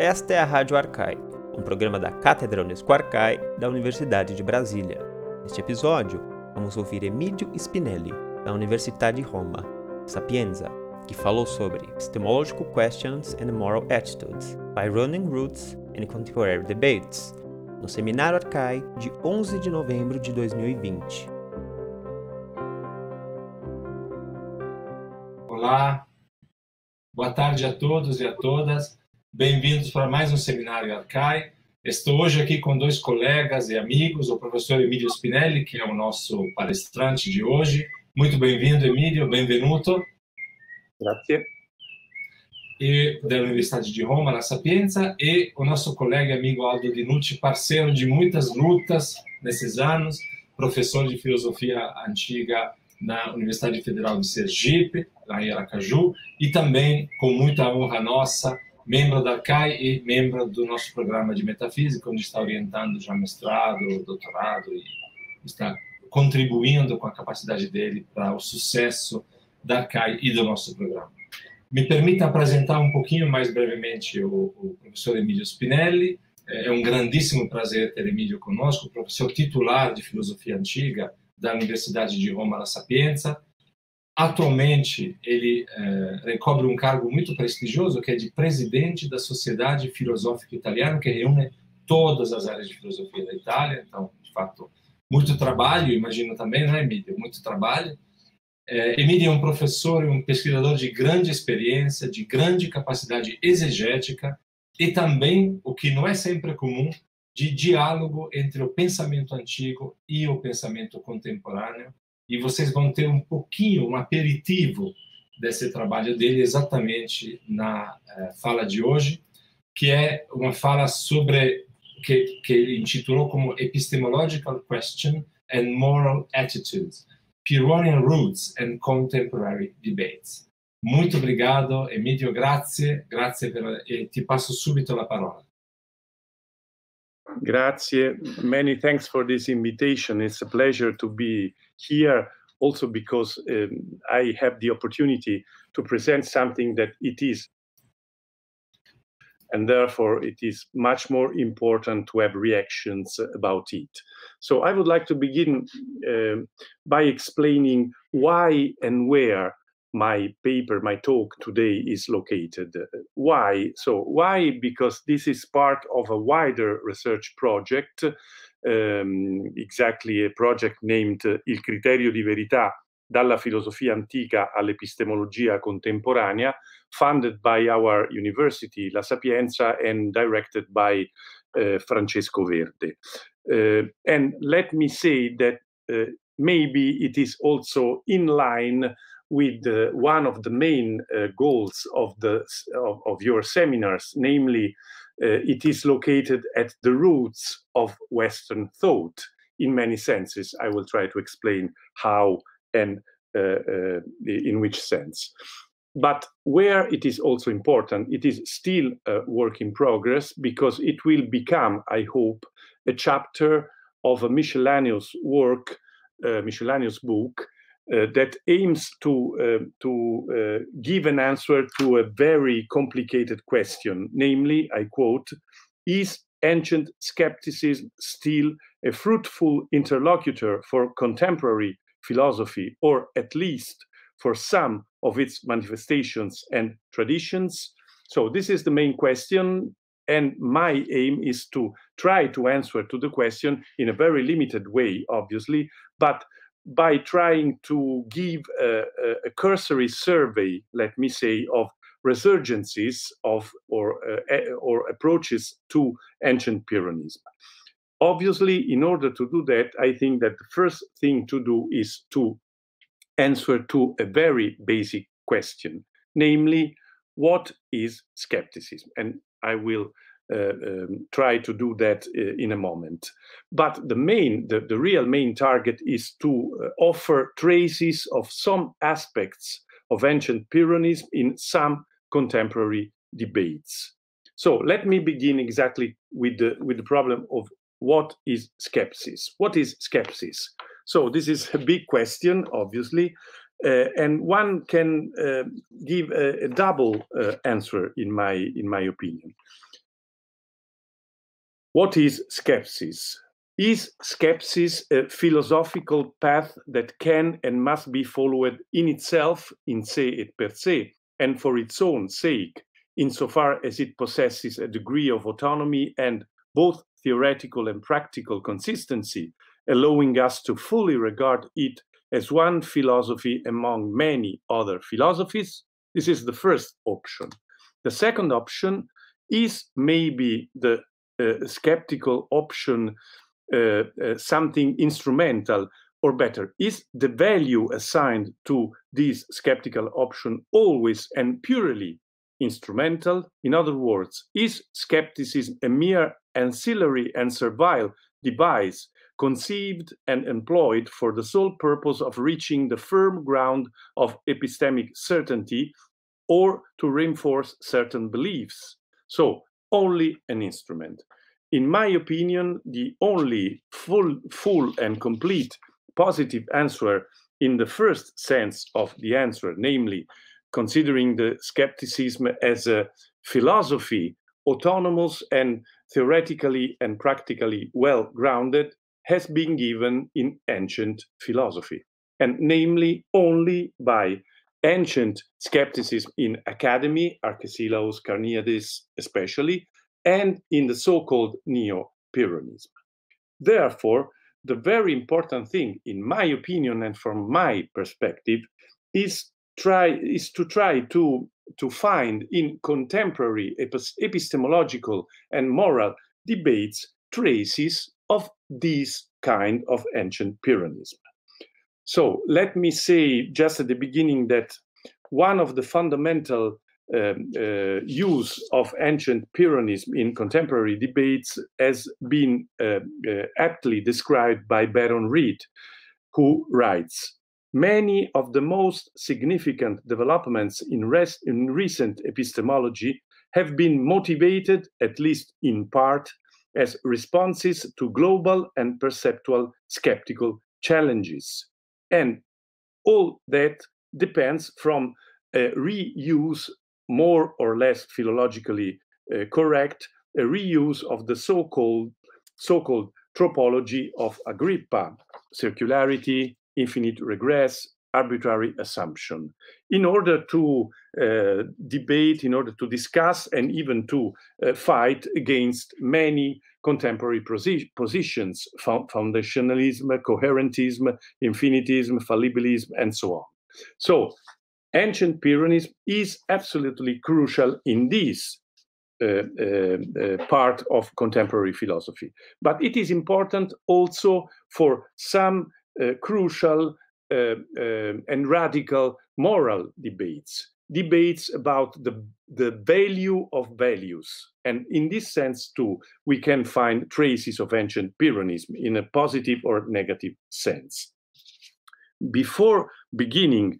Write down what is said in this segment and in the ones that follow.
Esta é a Rádio Arcai, um programa da Cátedra Unesco Arcai da Universidade de Brasília. Neste episódio, vamos ouvir Emílio Spinelli, da Universidade de Roma Sapienza, que falou sobre Epistemological Questions and Moral Attitudes, Pyrrhonian Roots and Contemporary Debates, no Seminário Arcai de 11 de novembro de 2020. Olá, boa tarde a todos e a todas. Bem-vindos para mais um Seminário Arcai. Estou hoje aqui com dois colegas e amigos, o professor Emílio Spinelli, que é o nosso palestrante de hoje. Muito bem-vindo, Emílio, benvenuto. Grazie. E da Universidade de Roma, na Sapienza, e o nosso colega e amigo Aldo Dinucci, parceiro de muitas lutas nesses anos, professor de filosofia antiga na Universidade Federal de Sergipe, lá em Aracaju, e também, com muita honra nossa, membro da Arcai e membro do nosso programa de metafísica, onde está orientando já mestrado, doutorado, e está contribuindo com a capacidade dele para o sucesso da Arcai e do nosso programa. Me permita apresentar um pouquinho mais brevemente o professor Emílio Spinelli. É um grandíssimo prazer ter Emílio conosco, professor titular de Filosofia Antiga da Universidade de Roma La Sapienza. Atualmente, ele recobre um cargo muito prestigioso, que é de presidente da Sociedade Filosófica Italiana, que reúne todas as áreas de filosofia da Itália. Então, de fato, muito trabalho, imagino também, né, Emílio? Muito trabalho. Emílio é um professor e um pesquisador de grande experiência, de grande capacidade exegética e também, o que não é sempre comum, de diálogo entre o pensamento antigo e o pensamento contemporâneo. E vocês vão ter um pouquinho, um aperitivo desse trabalho dele exatamente na fala de hoje, que é uma fala sobre, que ele intitulou como Epistemological Question and Moral Attitudes, Pyrrhonian Roots and Contemporary Debates. Muito obrigado, Emílio, grazie e ti passo subito la parola. Grazie. Many thanks for this invitation. It's a pleasure to be here, also because I have the opportunity to present something that it is. And therefore, it is much more important to have reactions about it. So I would like to begin by explaining why and where my paper, my talk today is located. Why? So why? Because this is part of a wider research project, exactly a project named Il Criterio di Verità dalla Filosofia Antica all'Epistemologia Contemporanea, funded by our university, La Sapienza, and directed by Francesco Verde. And let me say that maybe it is also in line with one of the main goals of your seminars, namely, it is located at the roots of Western thought in many senses. I will try to explain how and in which sense. But where it is also important, it is still a work in progress because it will become, I hope, a chapter of a miscellaneous work, miscellaneous book, that aims to give an answer to a very complicated question, namely, I quote, is ancient skepticism still a fruitful interlocutor for contemporary philosophy, or at least for some of its manifestations and traditions? So this is the main question, and my aim is to try to answer to the question in a very limited way, obviously, but by trying to give a cursory survey, let me say, of resurgences of or approaches to ancient Pyrrhonism. Obviously, in order to do that, I think that the first thing to do is to answer to a very basic question, namely, what is skepticism? And I will try to do that in a moment. But the real main target is to offer traces of some aspects of ancient Pyrrhonism in some contemporary debates. So let me begin exactly with the problem of what is skepsis? What is skepsis? So this is a big question, obviously, and one can give a double answer in my opinion. What is skepsis? Is skepsis a philosophical path that can and must be followed in itself, in se et per se, and for its own sake, insofar as it possesses a degree of autonomy and both theoretical and practical consistency, allowing us to fully regard it as one philosophy among many other philosophies? This is the first option. The second option is maybe the skeptical option, something instrumental, or better, is the value assigned to this skeptical option always and purely instrumental? In other words, is skepticism a mere ancillary and servile device conceived and employed for the sole purpose of reaching the firm ground of epistemic certainty or to reinforce certain beliefs? So, only an instrument. In my opinion, the only full and complete positive answer in the first sense of the answer, namely considering the skepticism as a philosophy, autonomous and theoretically and practically well-grounded, has been given in ancient philosophy, and namely only by ancient skepticism in academy, Arcesilaus, Carneades especially, and in the so-called neo-Pyrrhonism. Therefore, the very important thing, in my opinion and from my perspective, is to find in contemporary epistemological and moral debates traces of this kind of ancient Pyrrhonism. So let me say just at the beginning that one of the fundamental use of ancient Pyrrhonism in contemporary debates has been aptly described by Baron Reed, who writes, "Many of the most significant developments in recent epistemology have been motivated, at least in part, as responses to global and perceptual skeptical challenges. And all that depends from a reuse, more or less philologically correct, a reuse of the so-called tropology of Agrippa, circularity, infinite regress, arbitrary assumption, in order to debate, in order to discuss, and even to fight against many contemporary positions, foundationalism, coherentism, infinitism, fallibilism, and so on." So ancient Pyrrhonism is absolutely crucial in this part of contemporary philosophy. But it is important also for some crucial and radical moral debates, debates about the value of values. And in this sense, too, we can find traces of ancient Pyrrhonism in a positive or negative sense. Before beginning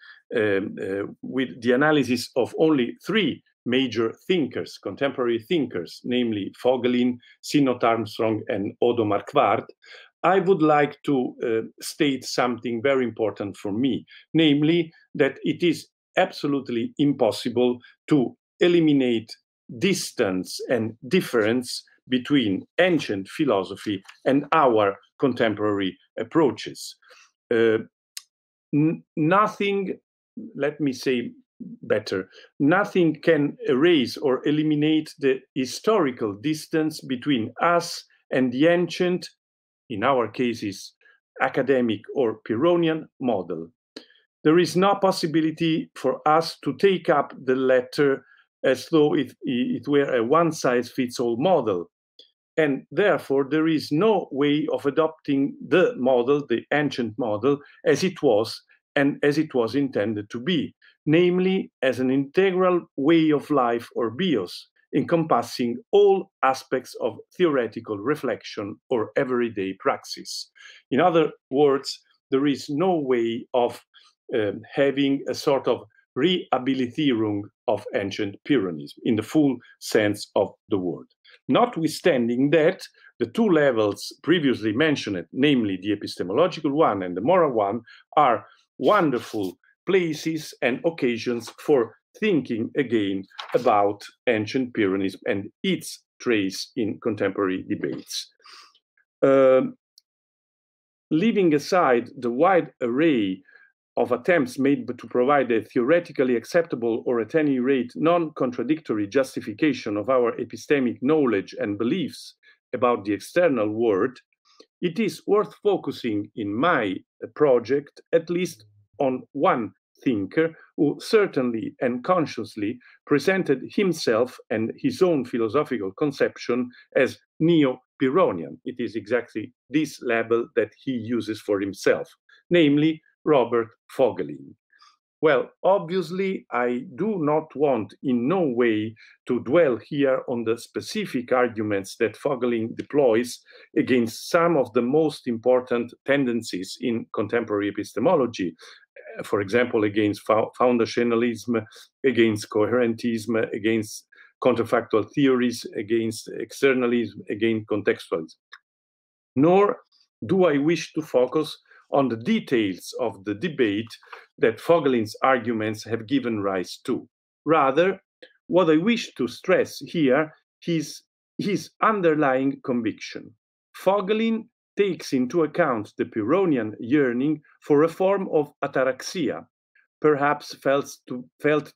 with the analysis of only three major thinkers, contemporary thinkers, namely Fogelin, Sinnott-Armstrong, and Odo Marquard, I would like to state something very important for me, namely that it is absolutely impossible to eliminate distance and difference between ancient philosophy and our contemporary approaches. Nothing, let me say better, nothing can erase or eliminate the historical distance between us and the ancient, in our cases, academic or Pyrrhonian model. There is no possibility for us to take up the latter as though it were a one-size-fits-all model. And therefore, there is no way of adopting the model, the ancient model, as it was and as it was intended to be, namely as an integral way of life or bios, encompassing all aspects of theoretical reflection or everyday praxis. In other words, there is no way of having a sort of rehabilitierung of ancient Pyrrhonism in the full sense of the word. Notwithstanding that, the two levels previously mentioned, namely the epistemological one and the moral one, are wonderful places and occasions for thinking again about ancient Pyrrhonism and its trace in contemporary debates. Leaving aside the wide array of attempts made to provide a theoretically acceptable or at any rate non-contradictory justification of our epistemic knowledge and beliefs about the external world, it is worth focusing in my project at least on one thinker who certainly and consciously presented himself and his own philosophical conception as neo-Pyrrhonian. It is exactly this label that he uses for himself, namely Robert Fogelin. Well, obviously, I do not want in no way to dwell here on the specific arguments that Fogelin deploys against some of the most important tendencies in contemporary epistemology, for example, against foundationalism, against coherentism, against counterfactual theories, against externalism, against contextualism. Nor do I wish to focus on the details of the debate that Fogelin's arguments have given rise to. Rather, what I wish to stress here is his underlying conviction. Fogelin takes into account the Pyrrhonian yearning for a form of ataraxia, perhaps felt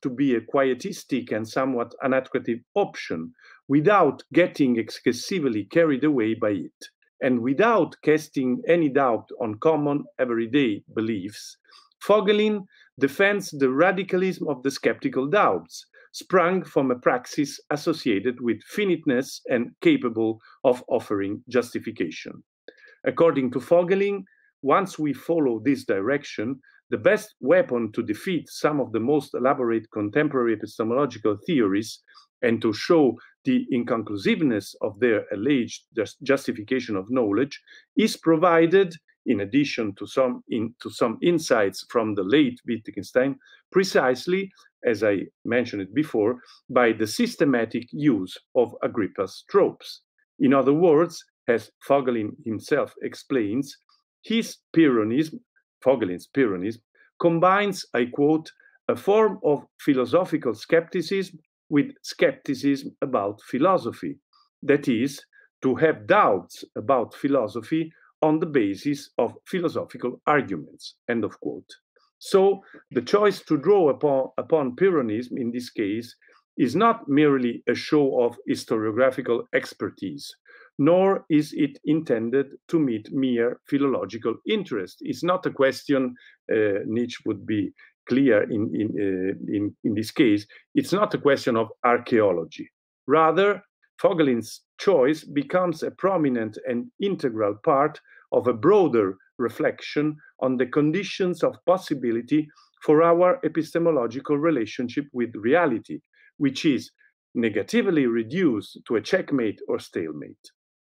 to be a quietistic and somewhat antiquated option, without getting excessively carried away by it, and without casting any doubt on common everyday beliefs. Fogelin defends the radicalism of the skeptical doubts, sprung from a praxis associated with finiteness and capable of offering justification. According to Fogelin, once we follow this direction, the best weapon to defeat some of the most elaborate contemporary epistemological theories and to show the inconclusiveness of their alleged justification of knowledge is provided, in addition to some insights from the late Wittgenstein, precisely, as I mentioned it before, by the systematic use of Agrippa's tropes. In other words, as Fogelin himself explains, his Pyrrhonism, Fogelin's Pyrrhonism, combines, I quote, a form of philosophical skepticism with skepticism about philosophy, that is, to have doubts about philosophy on the basis of philosophical arguments, end of quote. So the choice to draw upon Pyrrhonism in this case is not merely a show of historiographical expertise, nor is it intended to meet mere philological interest. It's not a question, Nietzsche would be clear in this case, it's not a question of archaeology. Rather, Fogelin's choice becomes a prominent and integral part of a broader reflection on the conditions of possibility for our epistemological relationship with reality, which is negatively reduced to a checkmate or stalemate,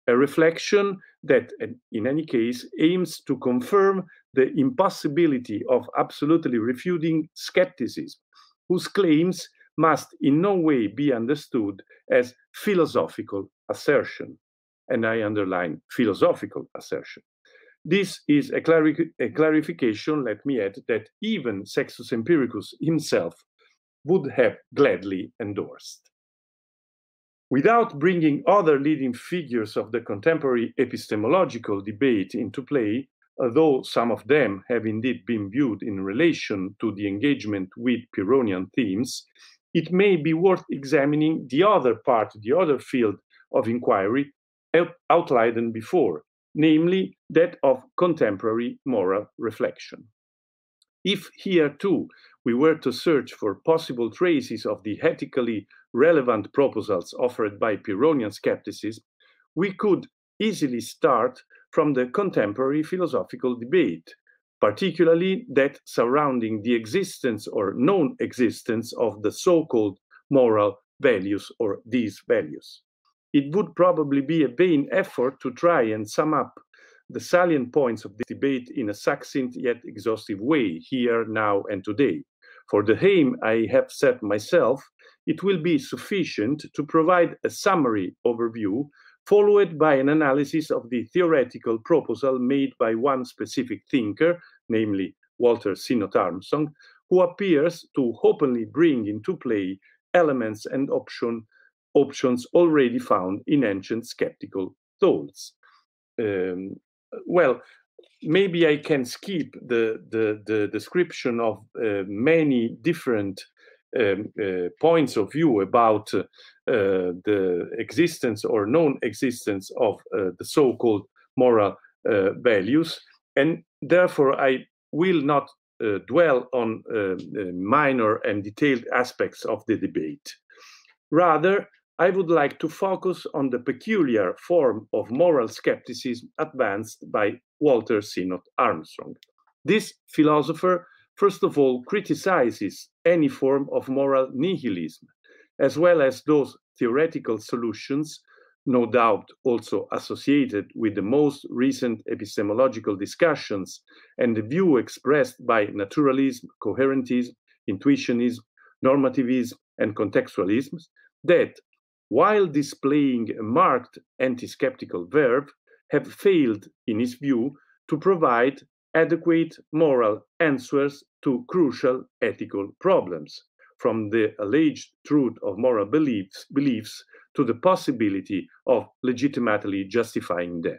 a reflection that, in any case, aims to confirm the impossibility of absolutely refuting skepticism, whose claims must in no way be understood as philosophical assertion. And I underline philosophical assertion. This is a clarification, let me add, that even Sextus Empiricus himself would have gladly endorsed. Without bringing other leading figures of the contemporary epistemological debate into play, although some of them have indeed been viewed in relation to the engagement with Pyrrhonian themes, it may be worth examining the other part, the other field of inquiry outlined before, namely that of contemporary moral reflection. If here too we were to search for possible traces of the ethically relevant proposals offered by Pyrrhonian skepticism, we could easily start from the contemporary philosophical debate, particularly that surrounding the existence or non-existence of the so-called moral values or these values. It would probably be a vain effort to try and sum up the salient points of the debate in a succinct yet exhaustive way here, now, and today. For the aim I have set myself, it will be sufficient to provide a summary overview followed by an analysis of the theoretical proposal made by one specific thinker, namely Walter Sinnott-Armstrong, who appears to openly bring into play elements and options already found in ancient skeptical thoughts. Well, maybe I can skip the description of many different points of view about the existence or non-existence of the so-called moral values, and therefore I will not dwell on minor and detailed aspects of the debate. Rather, I would like to focus on the peculiar form of moral skepticism advanced by Walter Sinnott-Armstrong. This philosopher, first of all, criticizes any form of moral nihilism, as well as those theoretical solutions, no doubt also associated with the most recent epistemological discussions and the view expressed by naturalism, coherentism, intuitionism, normativism, and contextualism, that, while displaying a marked anti-skeptical verve, have failed, in his view, to provide adequate moral answers to crucial ethical problems, from the alleged truth of moral beliefs to the possibility of legitimately justifying them.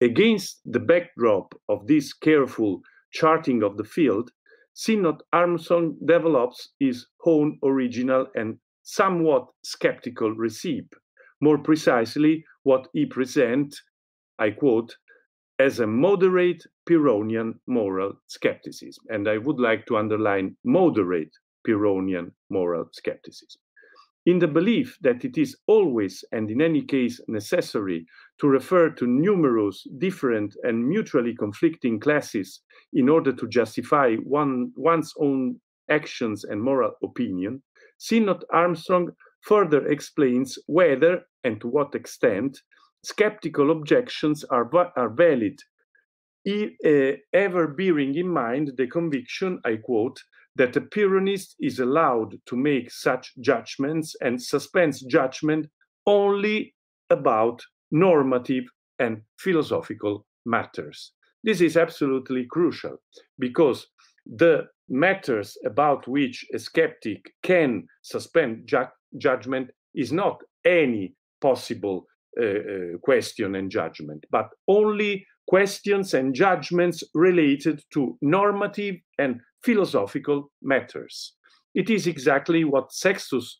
Against the backdrop of this careful charting of the field, Sinnott-Armstrong develops his own original and somewhat skeptical recipe, more precisely what he presents, I quote, as a moderate Pyrrhonian moral skepticism. And I would like to underline moderate Pyrrhonian moral skepticism. In the belief that it is always and in any case necessary to refer to numerous different and mutually conflicting classes in order to justify one's own actions and moral opinion, Sinnott-Armstrong further explains whether and to what extent skeptical objections are valid, ever bearing in mind the conviction, I quote, that a Pyrrhonist is allowed to make such judgments and suspends judgment only about normative and philosophical matters. This is absolutely crucial because the matters about which a skeptic can suspend judgment is not any possible question and judgment, but only questions and judgments related to normative and philosophical matters. It is exactly what Sextus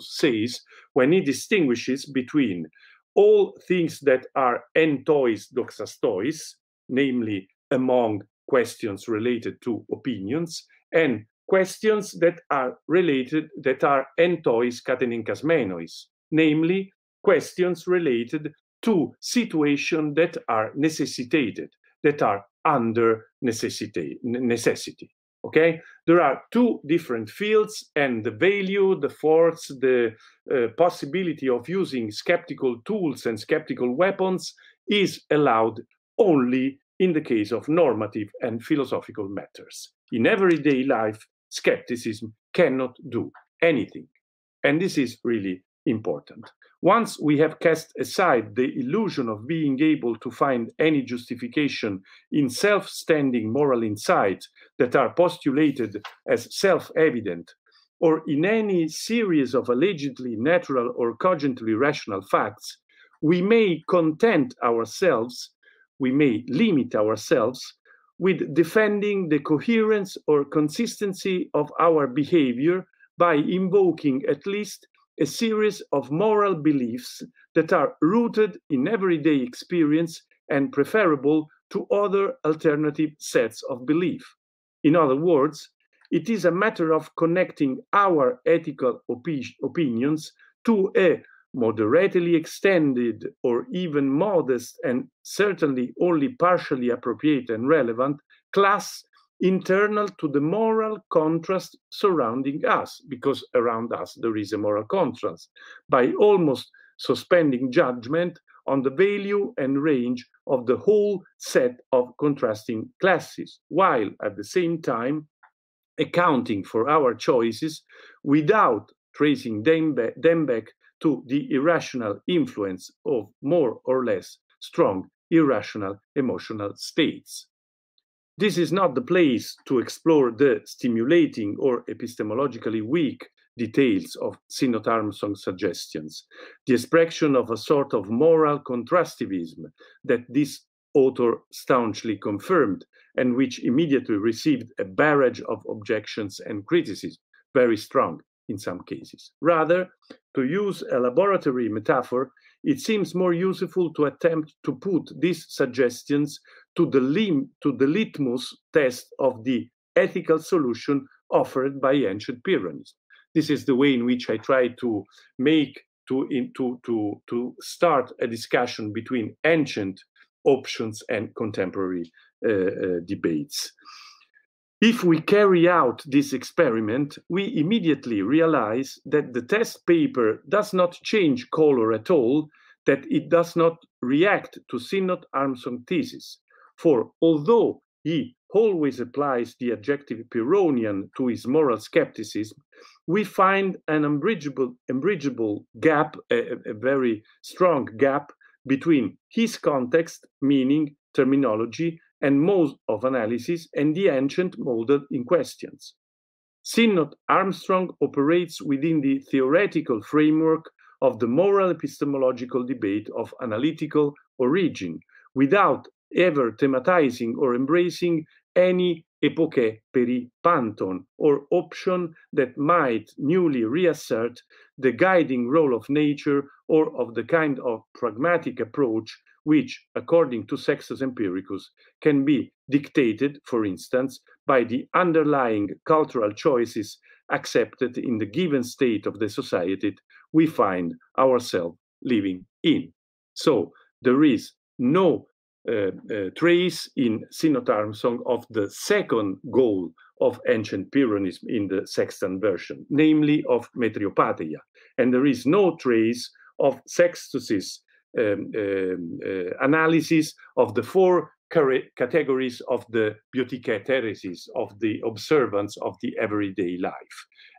says when he distinguishes between all things that are entois doxastois, namely among questions related to opinions, and questions that are related, that are entois katenenkasmenois, namely questions related to situations that are necessitated, that are under necessity. Okay, there are two different fields, and the value, the force, the possibility of using skeptical tools and skeptical weapons is allowed only in the case of normative and philosophical matters. In everyday life, skepticism cannot do anything, and this is really important. Once we have cast aside the illusion of being able to find any justification in self-standing moral insights that are postulated as self-evident, or in any series of allegedly natural or cogently rational facts, we may content ourselves, we may limit ourselves, with defending the coherence or consistency of our behavior by invoking at least a series of moral beliefs that are rooted in everyday experience and preferable to other alternative sets of belief. In other words, it is a matter of connecting our ethical opinions to a moderately extended or even modest and certainly only partially appropriate and relevant class internal to the moral contrast surrounding us, because around us there is a moral contrast, by almost suspending judgment on the value and range of the whole set of contrasting classes, while at the same time accounting for our choices without tracing them back to the irrational influence of more or less strong irrational emotional states. This is not the place to explore the stimulating or epistemologically weak details of Sinnott-Armstrong's suggestions, the expression of a sort of moral contrastivism that this author staunchly confirmed and which immediately received a barrage of objections and criticism, very strong in some cases. Rather, to use a laboratory metaphor, it seems more useful to attempt to put these suggestions to the litmus test of the ethical solution offered by ancient Pyrrhonism. This is the way in which I try to start a discussion between ancient options and contemporary debates. If we carry out this experiment, we immediately realize that the test paper does not change color at all, that it does not react to Sinnott-Armstrong thesis. For although he always applies the adjective Pyrrhonian to his moral skepticism, we find an unbridgeable gap, a very strong gap between his context, meaning, terminology, and modes of analysis and the ancient model in questions. Sinnott-Armstrong operates within the theoretical framework of the moral epistemological debate of analytical origin, without ever thematizing or embracing any epoche peri panton or option that might newly reassert the guiding role of nature or of the kind of pragmatic approach which, according to Sextus Empiricus, can be dictated, for instance, by the underlying cultural choices accepted in the given state of the society we find ourselves living in. So there is no trace in Sinnott-Armstrong of the second goal of ancient Pyrrhonism in the Sextan version, namely of metriopatheia, and there is no trace of Sextus's analysis of the four categories of the biotica theresis, of the observance of the everyday life.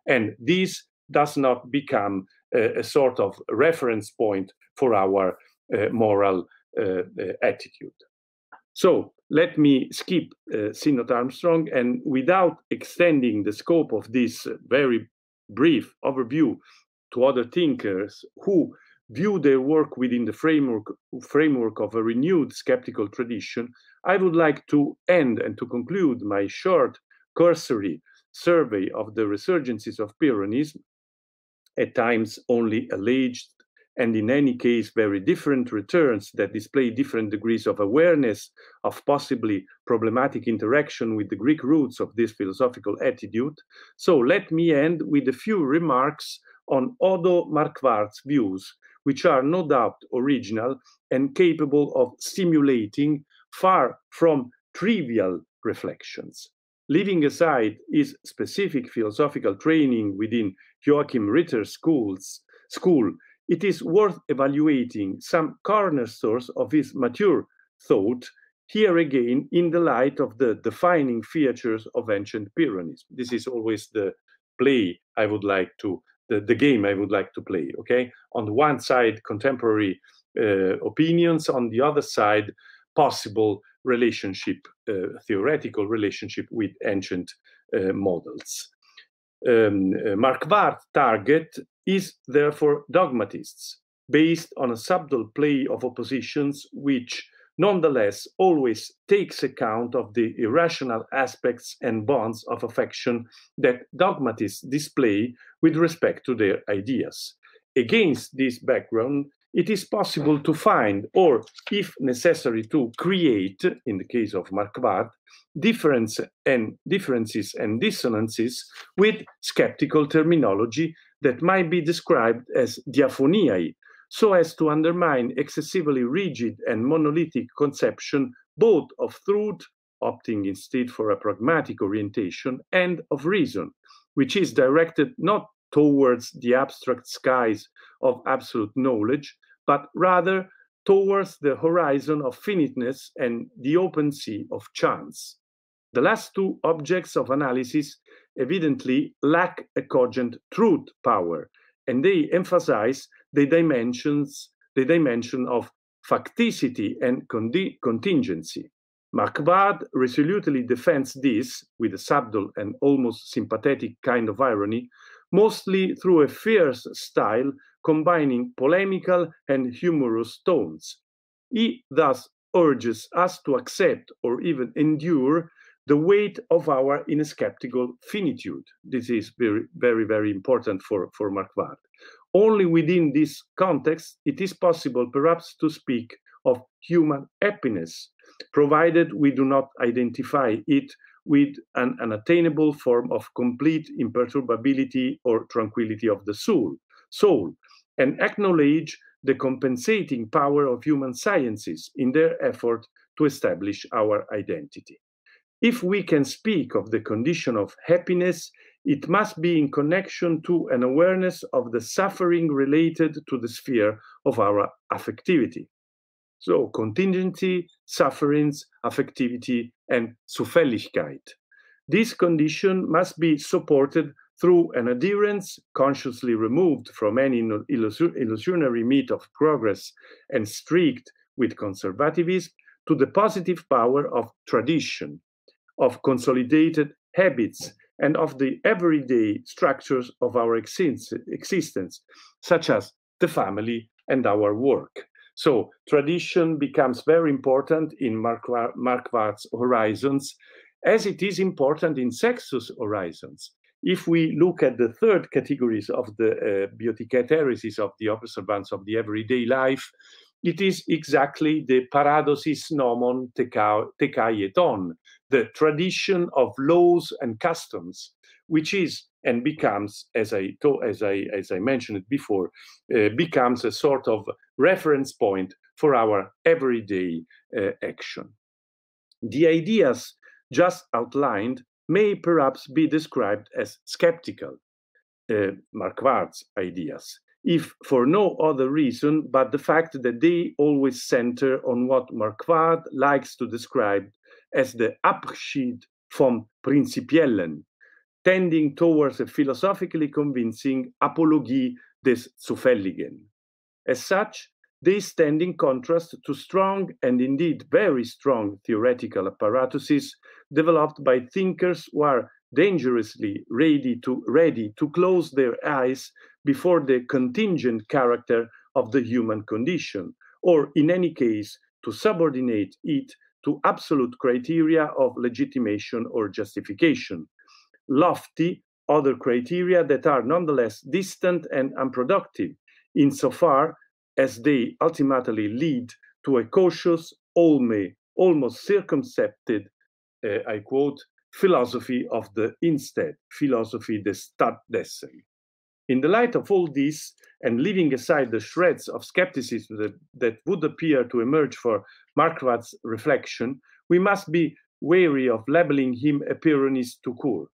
And this does not become a sort of reference point for our moral attitude. So let me skip Sinnott-Armstrong, and without extending the scope of this very brief overview to other thinkers who view their work within the framework of a renewed skeptical tradition, I would like to end and to conclude my short cursory survey of the resurgences of Pyrrhonism, at times only alleged, and in any case very different returns that display different degrees of awareness of possibly problematic interaction with the Greek roots of this philosophical attitude. So let me end with a few remarks on Odo Marquard's views, which are no doubt original and capable of stimulating far from trivial reflections. Leaving aside his specific philosophical training within Joachim Ritter's school, it is worth evaluating some cornerstones of his mature thought, here again in the light of the defining features of ancient Pyrrhonism. This is always the play I would like to the game I would like to play, okay? On the one side, contemporary opinions, on the other side, possible relationship, theoretical relationship with ancient models. Marquard's target is therefore dogmatists, based on a subtle play of oppositions which nonetheless always takes account of the irrational aspects and bonds of affection that dogmatists display with respect to their ideas. Against this background, it is possible to find, or if necessary to create, in the case of Marquard, differences and dissonances with skeptical terminology that might be described as diaphoniae, so as to undermine excessively rigid and monolithic conception both of truth, opting instead for a pragmatic orientation, and of reason, which is directed not towards the abstract skies of absolute knowledge, but rather towards the horizon of finiteness and the open sea of chance. The last two objects of analysis evidently lack a cogent truth power, and they emphasize the dimension of facticity and contingency. Marquard resolutely defends this, with a subtle and almost sympathetic kind of irony, mostly through a fierce style combining polemical and humorous tones. He thus urges us to accept or even endure the weight of our inescapable finitude. This is very important for Marquard. Only within this context, it is possible perhaps to speak of human happiness, provided we do not identify it with an unattainable form of complete imperturbability or tranquility of the soul, and acknowledge the compensating power of human sciences in their effort to establish our identity. If we can speak of the condition of happiness, it must be in connection to an awareness of the suffering related to the sphere of our affectivity. So, contingency, sufferings, affectivity, and Zufälligkeit. This condition must be supported through an adherence consciously removed from any illusionary myth of progress and strict with conservatism to the positive power of tradition, of consolidated habits, and of the everyday structures of our existence, such as the family and our work. So tradition becomes very important in Marquard's horizons, as it is important in Sextus' horizons. If we look at the third categories of the bioticateresis of the observance of the everyday life, it is exactly the paradosis nomon tecai et on, the tradition of laws and customs, which is and becomes, as I mentioned before, becomes a sort of reference point for our everyday action. The ideas just outlined may perhaps be described as skeptical, Marquard's ideas, if for no other reason but the fact that they always center on what Marquard likes to describe as the Abschied vom Prinzipiellen, tending towards a philosophically convincing apologie des Zufälligen. As such, they stand in contrast to strong and indeed very strong theoretical apparatuses developed by thinkers who are dangerously ready to close their eyes before the contingent character of the human condition, or in any case, to subordinate it to absolute criteria of legitimation or justification. Lofty, other criteria that are nonetheless distant and unproductive, insofar as they ultimately lead to a cautious, almost circumspected, I quote, philosophy of the instead, philosophy des Stattdessen. In the light of all this, and leaving aside the shreds of skepticism that would appear to emerge for Marquard's reflection, we must be wary of labeling him a Pyrrhonist tout court.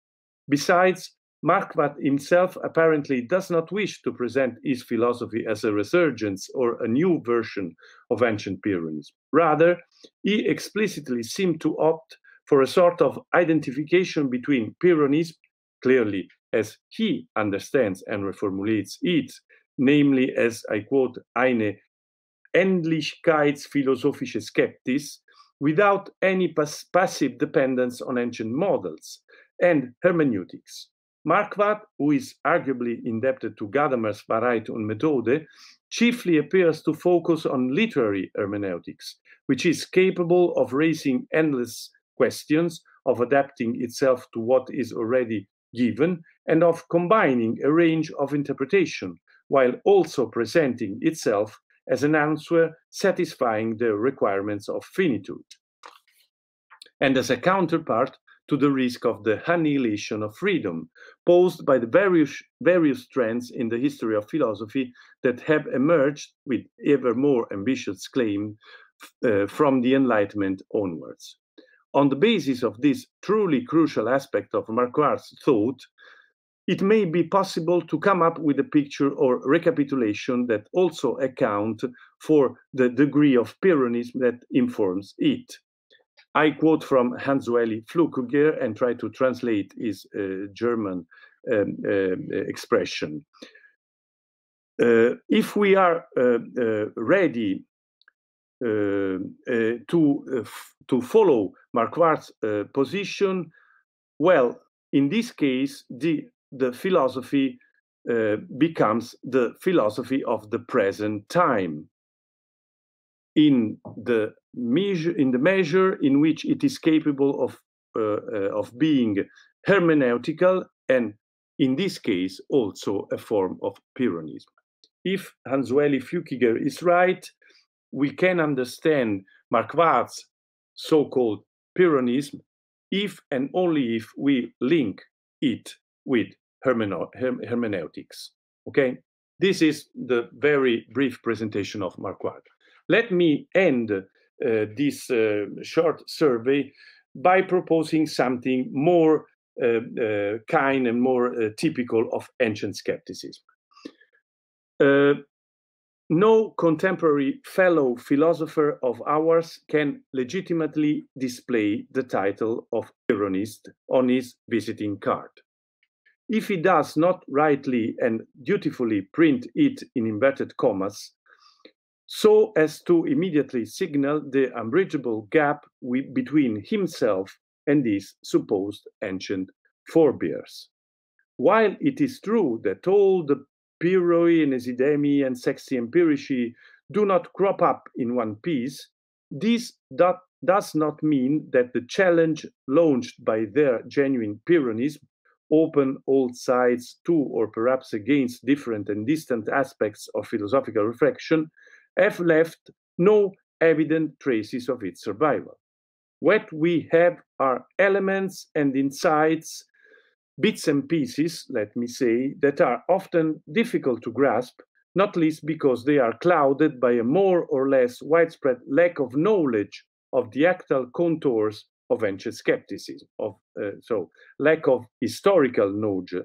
Besides, Marquard himself apparently does not wish to present his philosophy as a resurgence or a new version of ancient Pyrrhonism. Rather, he explicitly seemed to opt for a sort of identification between Pyrrhonism, clearly as he understands and reformulates it, namely as, I quote, eine endlichkeitsphilosophische Skepsis, without any passive dependence on ancient models, and hermeneutics. Marquard, who is arguably indebted to Gadamer's Wahrheit und Methode, chiefly appears to focus on literary hermeneutics, which is capable of raising endless questions, of adapting itself to what is already given, and of combining a range of interpretation, while also presenting itself as an answer satisfying the requirements of finitude, and as a counterpart to the risk of the annihilation of freedom posed by the various trends in the history of philosophy that have emerged with ever more ambitious claims from the Enlightenment onwards. On the basis of this truly crucial aspect of Marquard's thought, it may be possible to come up with a picture or recapitulation that also accounts for the degree of Pyrrhonism that informs it. I quote from Hansueli Flükiger and try to translate his German expression. If we are ready to follow Marquard's position, well, in this case, the the philosophy becomes the philosophy of the present time, in the measure in which it is capable of being hermeneutical, and in this case also a form of Pyrrhonism. If Hansueli Flükiger is right, we can understand Marquard's so-called Pyrrhonism if and only if we link it with hermeneutics. Okay, this is the very brief presentation of Marquard. Let me end this short survey by proposing something more kind and more typical of ancient skepticism. No contemporary fellow philosopher of ours can legitimately display the title of Pyrrhonist on his visiting card. If he does not rightly and dutifully print it in inverted commas, so as to immediately signal the unbridgeable gap between himself and his supposed ancient forebears. While it is true that all the Pyrrhoi and Esidemi and Sexti Empirici do not crop up in one piece, this does not mean that the challenge launched by their genuine Pyrrhonism, open all sides to or perhaps against different and distant aspects of philosophical reflection, have left no evident traces of its survival. What we have are elements and insights, bits and pieces, let me say, that are often difficult to grasp, not least because they are clouded by a more or less widespread lack of knowledge of the actual contours of ancient skepticism, so lack of historical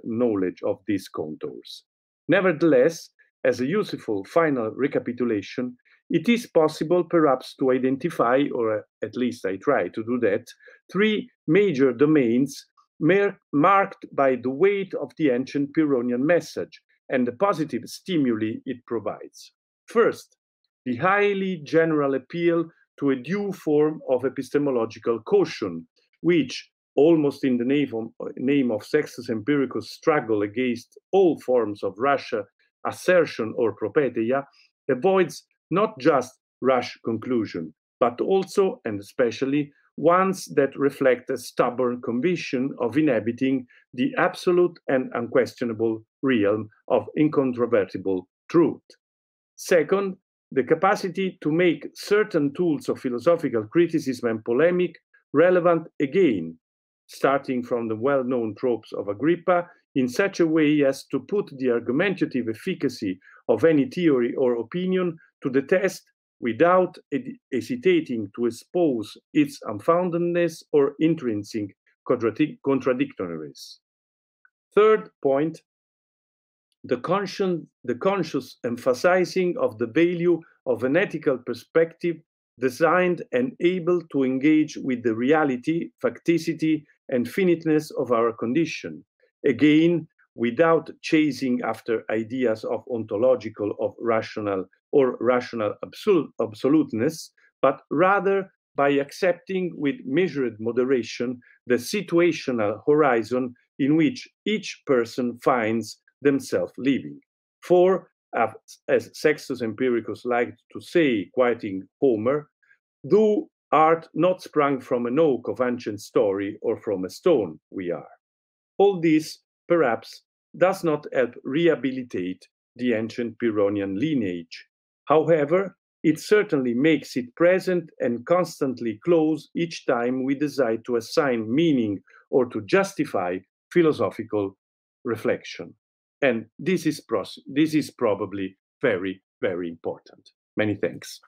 knowledge of these contours. Nevertheless, as a useful final recapitulation, it is possible perhaps to identify, or at least I try to do that, three major domains marked by the weight of the ancient Pyrrhonian message and the positive stimuli it provides. First, the highly general appeal to a due form of epistemological caution, which, almost in the name of Sextus Empiricus' struggle against all forms of Russia assertion or propaedeia, avoids not just rash conclusion, but also and especially ones that reflect a stubborn conviction of inhabiting the absolute and unquestionable realm of incontrovertible truth. Second, the capacity to make certain tools of philosophical criticism and polemic relevant again, starting from the well-known tropes of Agrippa, in such a way as to put the argumentative efficacy of any theory or opinion to the test without hesitating to expose its unfoundedness or intrinsic contradictoriness. Third point, the conscious emphasizing of the value of an ethical perspective designed and able to engage with the reality, facticity, and finiteness of our condition, again, without chasing after ideas of ontological or rational absoluteness, but rather by accepting with measured moderation the situational horizon in which each person finds themselves living. For, as Sextus Empiricus liked to say, quoting Homer, "Thou art not sprung from an oak of ancient story, or from a stone we are." All this, perhaps, does not help rehabilitate the ancient Pyrrhonian lineage. However, it certainly makes it present and constantly close each time we decide to assign meaning or to justify philosophical reflection. And this is probably very, very important. Many thanks.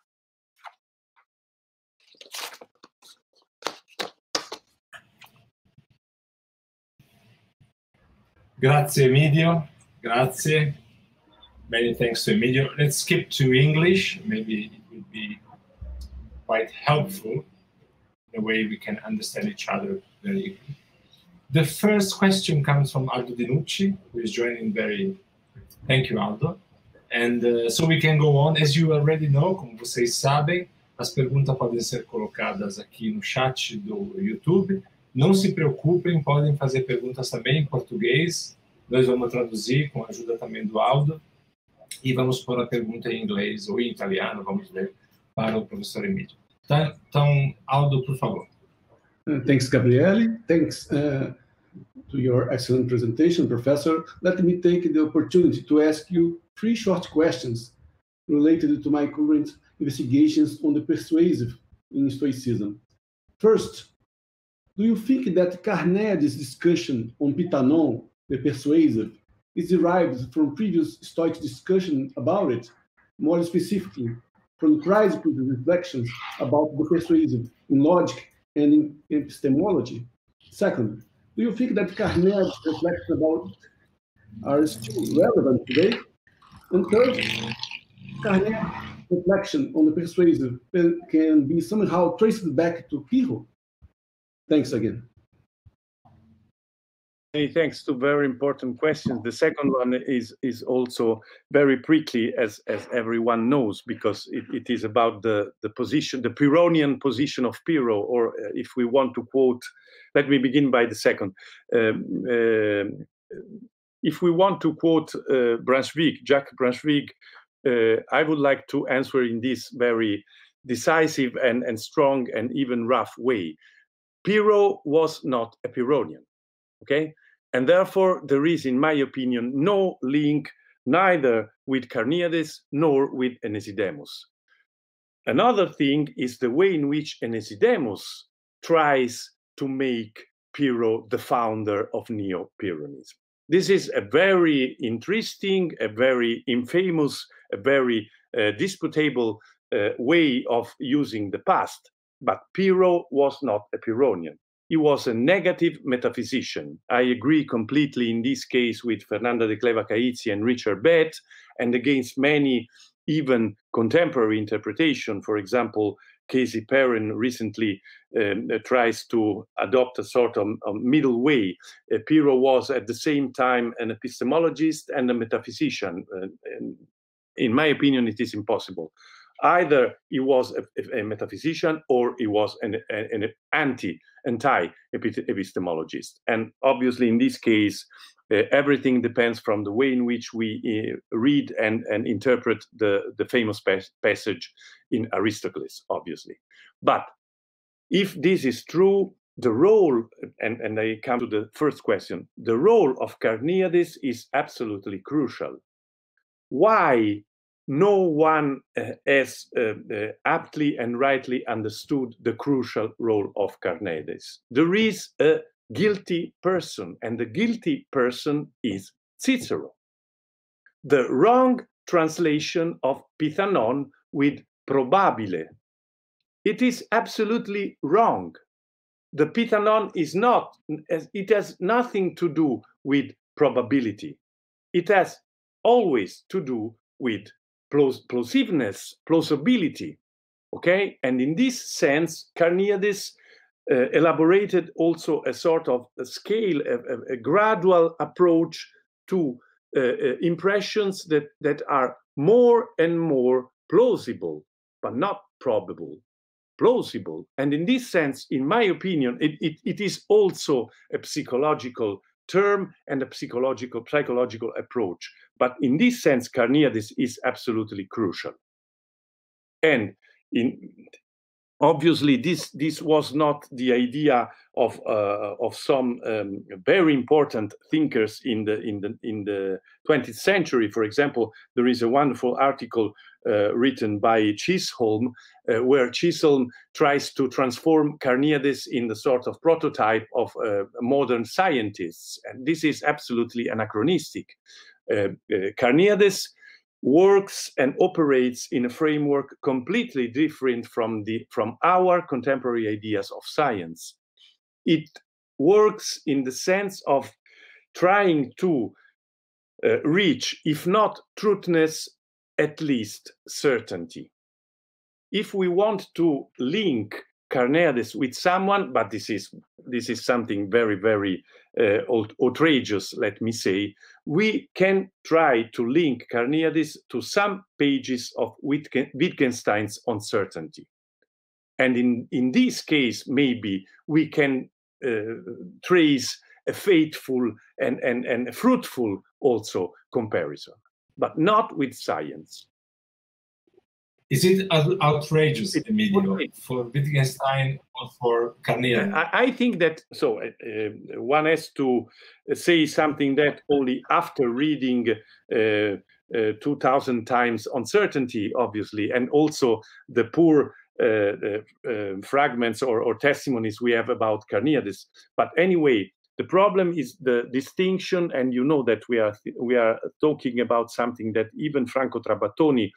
Grazie, Emilio. Grazie. Many thanks to Emilio. Let's skip to English. Maybe it would be quite helpful in a way we can understand each other very well. The first question comes from Aldo Dinucci, who is joining very... Thank you, Aldo. And so we can go on. As you already know, como vocês sabem, as perguntas podem ser colocadas aqui no chat do YouTube. Não se preocupem, podem fazer perguntas também em português Nós vamos traduzir com a ajuda também do Aldo e vamos pôr a pergunta em inglês ou em italiano, vamos ver, para o professor Emílio. Tá? Então, Aldo, por favor. Thanks, Gabriele. Thanks to your excellent presentation, Professor. Let me take the opportunity to ask you three short questions related to my current investigations on the persuasive in Stoicism. First, do you think that Carneades' discussion on Pitanon, the persuasive, is derived from previous Stoic discussion about it, more specifically from Chrysippus' reflections about the persuasive in logic and in epistemology? Second, do you think that Carneades' reflections about are still relevant today? And third, Carneades' reflection on the persuasive can be somehow traced back to Philo. Thanks again. Hey, thanks to very important questions. The second one is also very prickly, as everyone knows, because it is about the position, the Pyrrhonian position of Pyrrho, or if we want to quote, let me begin by the second. If we want to quote Brunschwig, Jacques Brunschwig, I would like to answer in this very decisive and strong and even rough way. Pyrrho was not a Pyrrhonian, okay? And therefore, there is, in my opinion, no link neither with Carneades nor with Enizidemus. Another thing is the way in which Enizidemus tries to make Pyrrho the founder of Neo-Pyrrhonism. This is a very interesting, a very infamous, a very disputable way of using the past. But Pyrrho was not a Pyrrhonian. He was a negative metaphysician. I agree completely in this case with Fernanda de Cleva Caizzi and Richard Bett, and against many even contemporary interpretation. For example, Casey Perrin recently tries to adopt a sort of middle way. Pyrrho was at the same time an epistemologist and a metaphysician. And in my opinion, it is impossible. Either he was a metaphysician or he was an anti-epistemologist. And obviously, in this case, everything depends from the way in which we read and interpret the famous passage in Aristocles, obviously. But if this is true, the role, and I come to the first question, the role of Carneades is absolutely crucial. Why? No one has aptly and rightly understood the crucial role of Carneades. There is a guilty person, and the guilty person is Cicero. The wrong translation of Pithanon with probabile. It is absolutely wrong. The Pithanon is not, it has nothing to do with probability. It has always to do with plausiveness, plausibility, okay? And in this sense, Carneades elaborated also a sort of a scale, a gradual approach to impressions that are more and more plausible, but not probable, plausible. And in this sense, in my opinion, it is also a psychological term and a psychological approach. But in this sense, Carneades is absolutely crucial. And obviously, this was not the idea of some very important thinkers in the 20th century. For example, there is a wonderful article written by Chisholm, where Chisholm tries to transform Carneades in the sort of prototype of modern scientists. And this is absolutely anachronistic. Carneades works and operates in a framework completely different from our contemporary ideas of science. It works in the sense of trying to reach, if not truthness, at least certainty. If we want to link Carneades with someone, but this is something very, very outrageous, let me say, we can try to link Carneades to some pages of Wittgenstein's Uncertainty. And in this case, maybe we can trace a faithful and fruitful also comparison, but not with science. Is it outrageous, Emilio, for Wittgenstein or for Carneades? I think that, so one has to say something that only after reading 2,000 times Uncertainty, obviously, and also the poor fragments or testimonies we have about Carneades. But anyway, the problem is the distinction, and you know that we are talking about something that even Franco Trapattoni,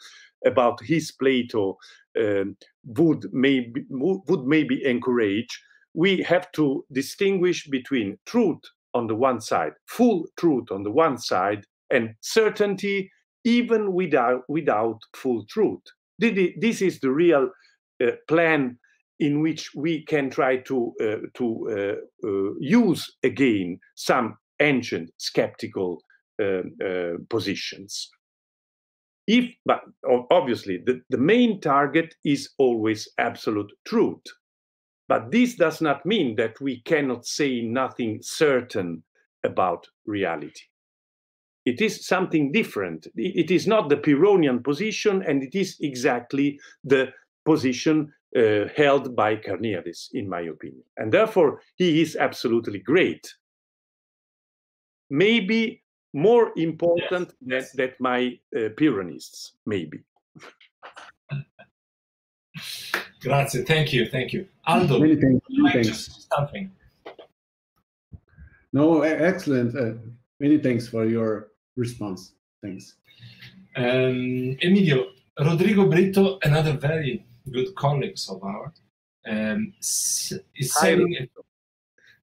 about his Plato, would maybe encourage. We have to distinguish between truth on the one side, full truth on the one side, and certainty even without full truth. This is the real plan in which we can try to use again some ancient skeptical positions. But obviously, the main target is always absolute truth. But this does not mean that we cannot say nothing certain about reality. It is something different. It is not the Pyrrhonian position, and it is exactly the position held by Carneades, in my opinion. And therefore, he is absolutely great. Maybe more important than my Pyrrhonists, maybe. Grazie, thank you, thank you. Aldo, many thanks. Just something. No, excellent. Many thanks for your response. Thanks. Emilio, Rodrigo Brito, another very good colleague of ours, is saying,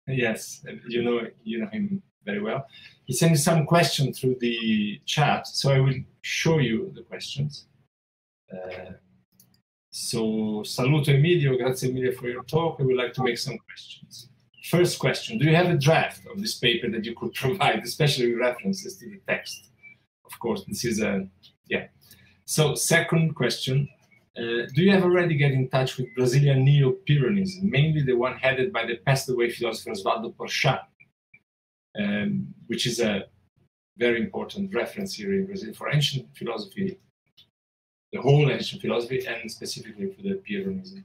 yes, you know him very well. He sent some questions through the chat, so I will show you the questions. So, saluto Emilio, grazie mille for your talk. I would like to make some questions. First question, do you have a draft of this paper that you could provide, especially with references to the text? Of course, this is a, yeah. So, second question, do you have already get in touch with Brazilian neo-Pyrrhonism, mainly the one headed by the passed-away philosopher Osvaldo Porchat? Which is a very important reference here in Brazil for ancient philosophy, the whole ancient philosophy, and specifically for the Pyrrhonism.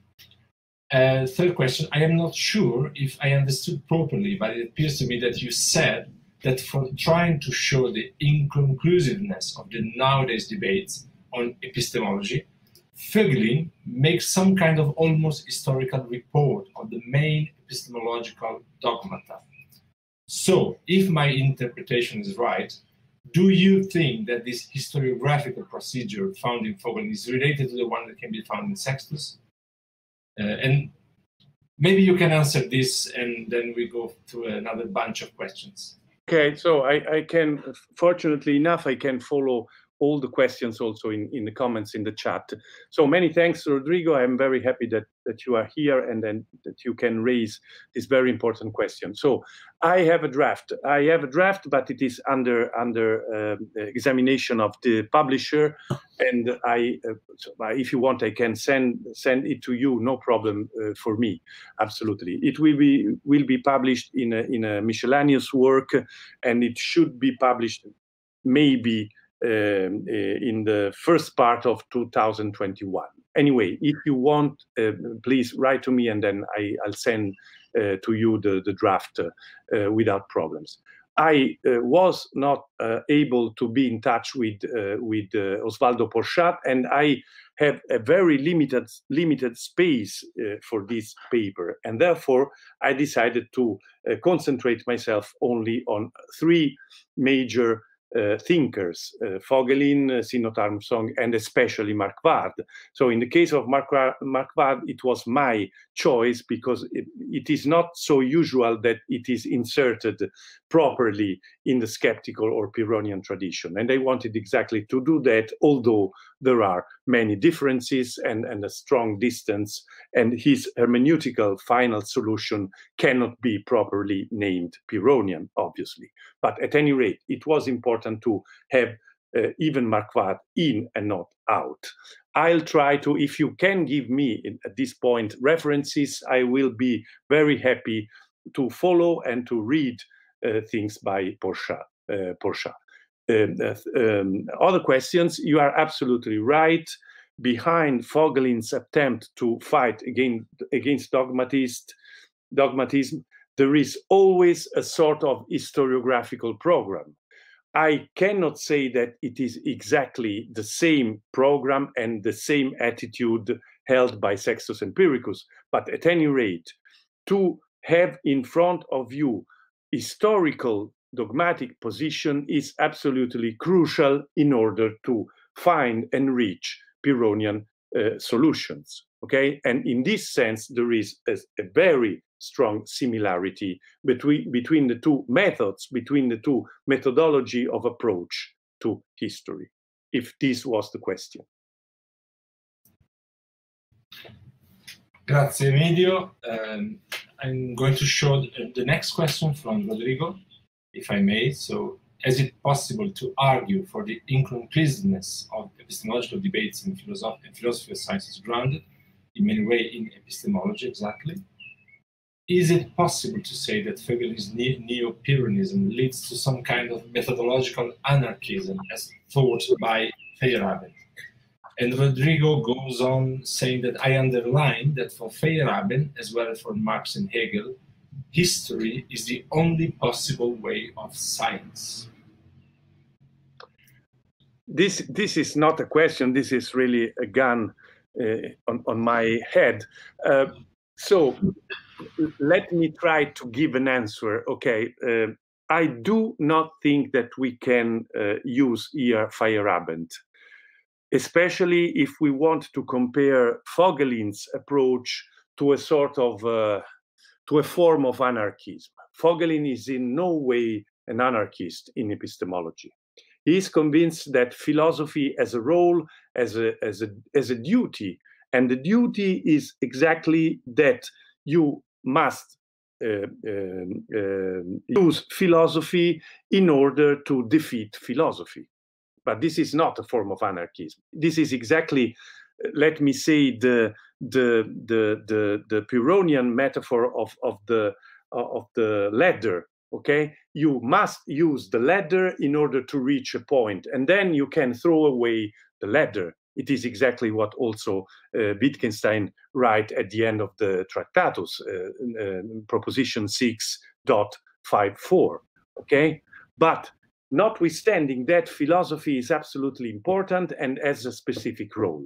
Third question, I am not sure if I understood properly, but it appears to me that you said that for trying to show the inconclusiveness of the nowadays debates on epistemology, Fogelin makes some kind of almost historical report of the main epistemological dogmata. So, if my interpretation is right, do you think that this historiographical procedure found in Fogelin is related to the one that can be found in Sextus? And maybe you can answer this, and then we go to another bunch of questions. Okay, so I can, fortunately enough, I can follow all the questions also in the comments in the chat. So many thanks, Rodrigo. I'm very happy that you are here and then that you can raise this very important question. So I have a draft. I have a draft, but it is under examination of the publisher. And so if you want, I can send it to you. No problem for me. Absolutely, it will be published in a miscellaneous work, and it should be published maybe in the first part of 2021. Anyway, if you want, please write to me, and then I'll send to you the draft without problems. I was not able to be in touch with Osvaldo Porchat, and I have a very limited space for this paper, and therefore I decided to concentrate myself only on three major thinkers, Fogelin, Sinnott-Armstrong, and especially Marquard. So in the case of Marquard, it was my choice because it is not so usual that it is inserted properly in the skeptical or Pyrrhonian tradition. And I wanted exactly to do that, although there are many differences and a strong distance, and his hermeneutical final solution cannot be properly named Pyrrhonian, obviously. But at any rate, it was important to have even Marquard in and not out. I'll try to, if you can give me at this point references, I will be very happy to follow and to read things by Porchat. Other questions, you are absolutely right. Behind Fogelin's attempt to fight against dogmatism, there is always a sort of historiographical program. I cannot say that it is exactly the same program and the same attitude held by Sextus Empiricus, but at any rate, to have in front of you historical dogmatic position is absolutely crucial in order to find and reach Pyrrhonian solutions, okay? And in this sense, there is a very strong similarity between the two methods, between the two methodology of approach to history, if this was the question. Grazie, Emilio. I'm going to show the next question from Rodrigo, if I may. So, is it possible to argue for the inconclusiveness of epistemological debates in philosophy of sciences grounded in many ways in epistemology, exactly? Is it possible to say that Fogelin's neo-Pyrrhonism leads to some kind of methodological anarchism as thought by Feyerabend? And Rodrigo goes on saying that I underline that for Feyerabend, as well as for Marx and Hegel, history is the only possible way of science. This is not a question. This is really a gun on my head. So let me try to give an answer. Okay, I do not think that we can use here Feyerabend, especially if we want to compare Fogelin's approach to a sort of to a form of anarchism. Fogelin is in no way an anarchist in epistemology. He is convinced that philosophy as a role, as a duty, and the duty is exactly that you must use philosophy in order to defeat philosophy. But this is not a form of anarchism. This is exactly, let me say, the Pyrrhonian metaphor of the ladder. Okay, you must use the ladder in order to reach a point, and then you can throw away the ladder. It is exactly what also Wittgenstein writes at the end of the Tractatus, proposition 6.54. Okay, but notwithstanding that, philosophy is absolutely important and has a specific role.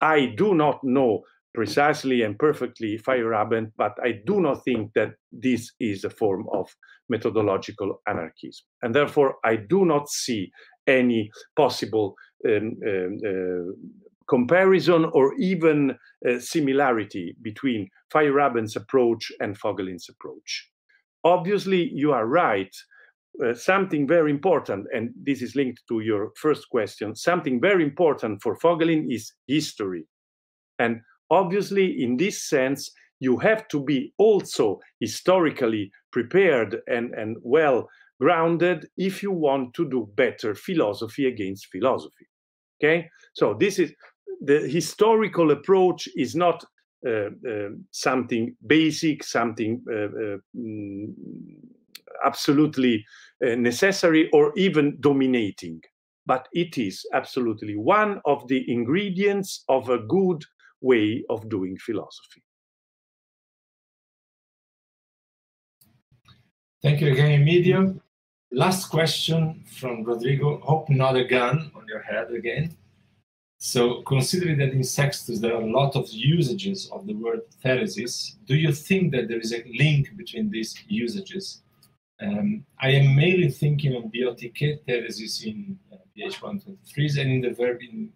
I do not know precisely and perfectly Feyerabend, but I do not think that this is a form of methodological anarchism. And therefore, I do not see any possible comparison or even similarity between Feyerabend's approach and Fogelin's approach. Obviously, you are right. Something very important, and this is linked to your first question, something very important for Fogelin is history. And obviously, in this sense, you have to be also historically prepared and well grounded if you want to do better philosophy against philosophy. Okay? So this is, the historical approach is not something basic, something absolutely necessary or even dominating, but it is absolutely one of the ingredients of a good way of doing philosophy. Thank you again, Emilio. Last question from Rodrigo. Hope not a gun on your head again. So, considering that in Sextus there are a lot of usages of the word theresis, do you think that there is a link between these usages? I am mainly thinking of biotike theresis in PH 123 and in the verb in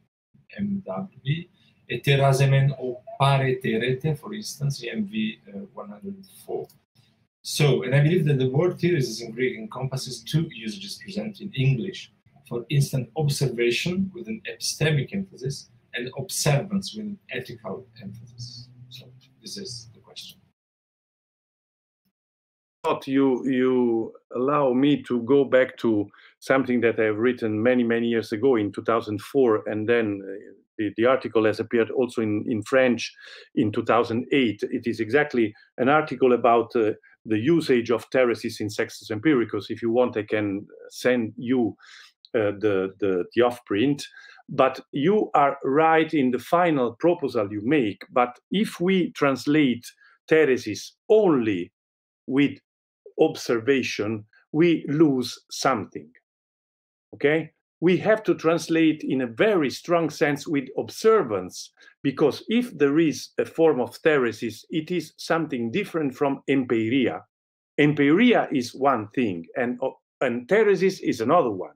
MW, eterasemen o pareterete, for instance, in MV 104. So, and I believe that the word theresis in Greek encompasses two usages present in English. For instance, observation with an epistemic emphasis and observance with an ethical emphasis. So, this is the question. You allow me to go back to something that I've written many years ago in 2004, and then the article has appeared also in French in 2008. It is exactly an article about the usage of theresis in Sextus Empiricus. If you want, I can send you the off-print. But you are right in the final proposal you make. But if we translate theresis only with observation, we lose something, okay? We have to translate in a very strong sense with observance, because if there is a form of theresis, it is something different from empiria. Empiria is one thing, and theresis is another one.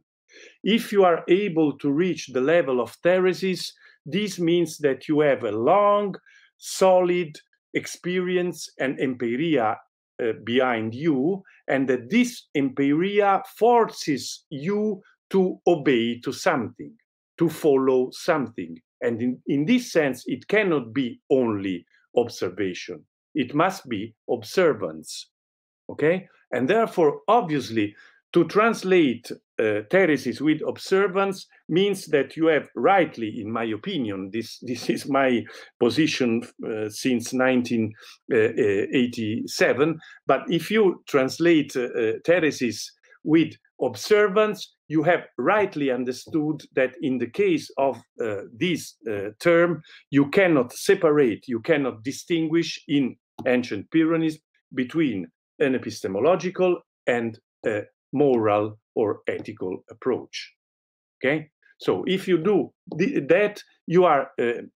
If you are able to reach the level of theresis, this means that you have a long, solid experience and empiria behind you, and that this empiria forces you to obey to something, to follow something. And in this sense, it cannot be only observation. It must be observance, okay? And therefore, obviously, to translate theresis with observance means that you have rightly, in my opinion, this is my position since 1987, but if you translate theresis with observance, you have rightly understood that in the case of this term, you cannot separate, you cannot distinguish in ancient Pyrrhonism between an epistemological and moral or ethical approach, okay? So if you do that, you are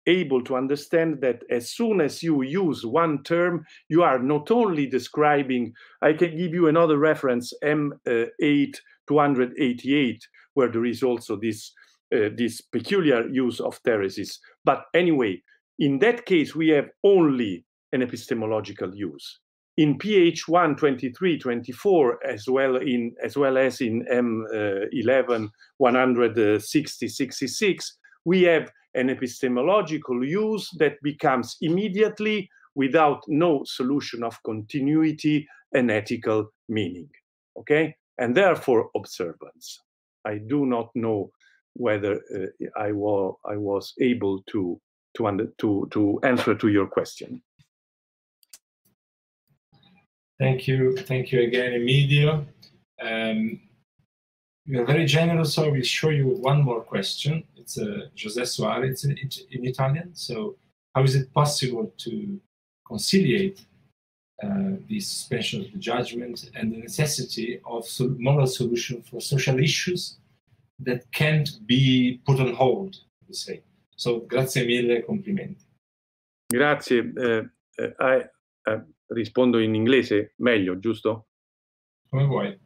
able to understand that as soon as you use one term, you are not only describing, I can give you another reference, M8288, where there is also this peculiar use of theresis. But anyway, in that case, we have only an epistemological use. In PH 123-24, as well as in M11 160-66, we have an epistemological use that becomes immediately, without no solution of continuity, an ethical meaning. Okay, and therefore observance. I do not know whether I was able to answer to your question. Thank you again, Emílio. You are very generous, so I will show you one more question. It's José Soares in Italian. So, how is it possible to conciliate the suspension of the judgment and the necessity of moral solution for social issues that can't be put on hold? You say so. Grazie mille, complimenti. Grazie. Rispondo in inglese meglio, giusto? Come vuoi.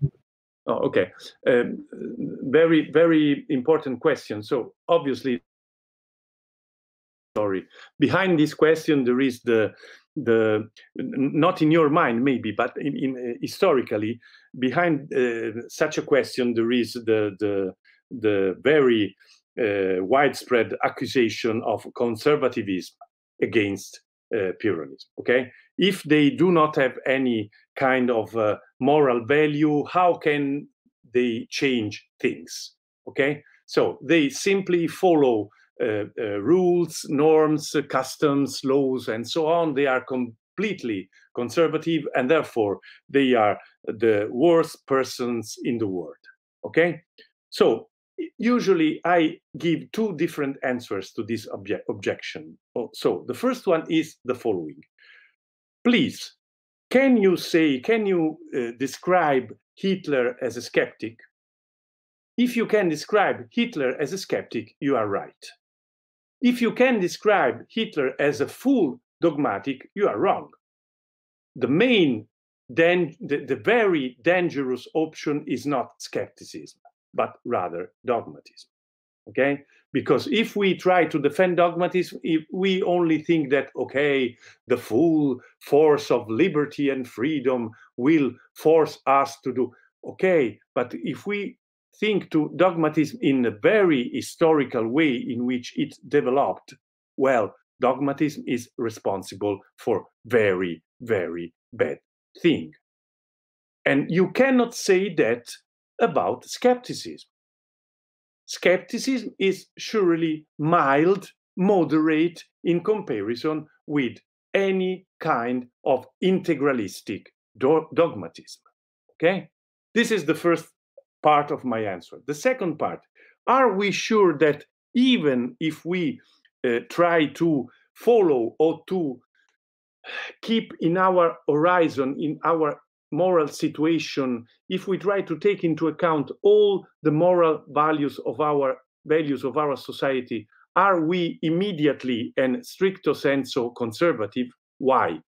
Oh, okay. Very, very important question. So obviously, sorry, behind this question there is the not in your mind maybe, but in historically behind such a question there is the very widespread accusation of conservatism against Pyrrhonism. Okay, if they do not have any kind of moral value, how can they change things? Okay, so they simply follow rules, norms, customs, laws, and so on. They are completely conservative, and therefore they are the worst persons in the world. Okay, so usually I give two different answers to this objection. So the first one is the following. Please, can you describe Hitler as a skeptic? If you can describe Hitler as a skeptic, you are right. If you can describe Hitler as a full dogmatic, you are wrong. The very dangerous option is not skepticism, but rather dogmatism, okay? Because if we try to defend dogmatism, if we only think that, okay, the full force of liberty and freedom will force us to do, okay, but if we think to dogmatism in a very historical way in which it developed, well, dogmatism is responsible for very, very bad thing. And you cannot say that about skepticism. Skepticism is surely mild, moderate in comparison with any kind of integralistic dogmatism. Okay? This is the first part of my answer. The second part, are we sure that even if we try to follow or to keep in our horizon, in our moral situation, if we try to take into account all the moral values of our society, are we immediately and stricto sensu conservative? Why?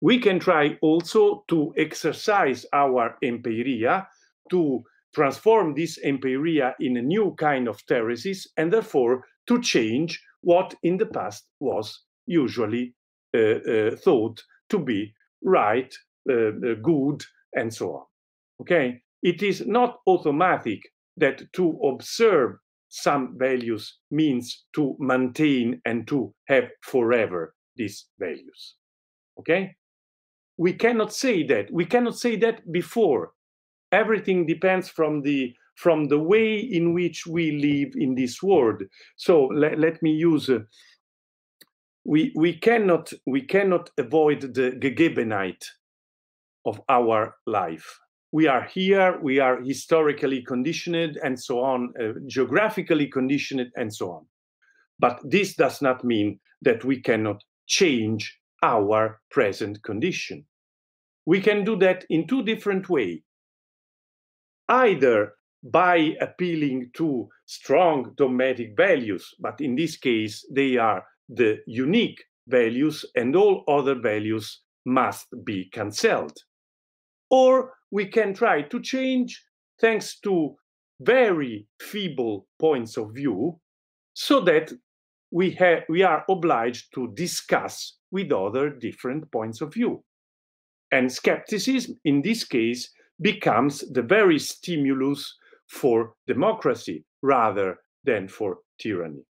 We can try also to exercise our empiria, to transform this empiria in a new kind of theories, and therefore to change what in the past was usually thought to be right, good, and so on. Okay? It is not automatic that to observe some values means to maintain and to have forever these values. Okay? We cannot say that. We cannot say that before. Everything depends from the way in which we live in this world. So let me use we cannot avoid the Gegebenheit of our life. We are here, we are historically conditioned and so on, geographically conditioned and so on. But this does not mean that we cannot change our present condition. We can do that in two different ways. Either by appealing to strong dogmatic values, but in this case, they are the unique values and all other values must be cancelled. Or we can try to change thanks to very feeble points of view so that we are obliged to discuss with other different points of view. And skepticism, in this case, becomes the very stimulus for democracy rather than for tyranny.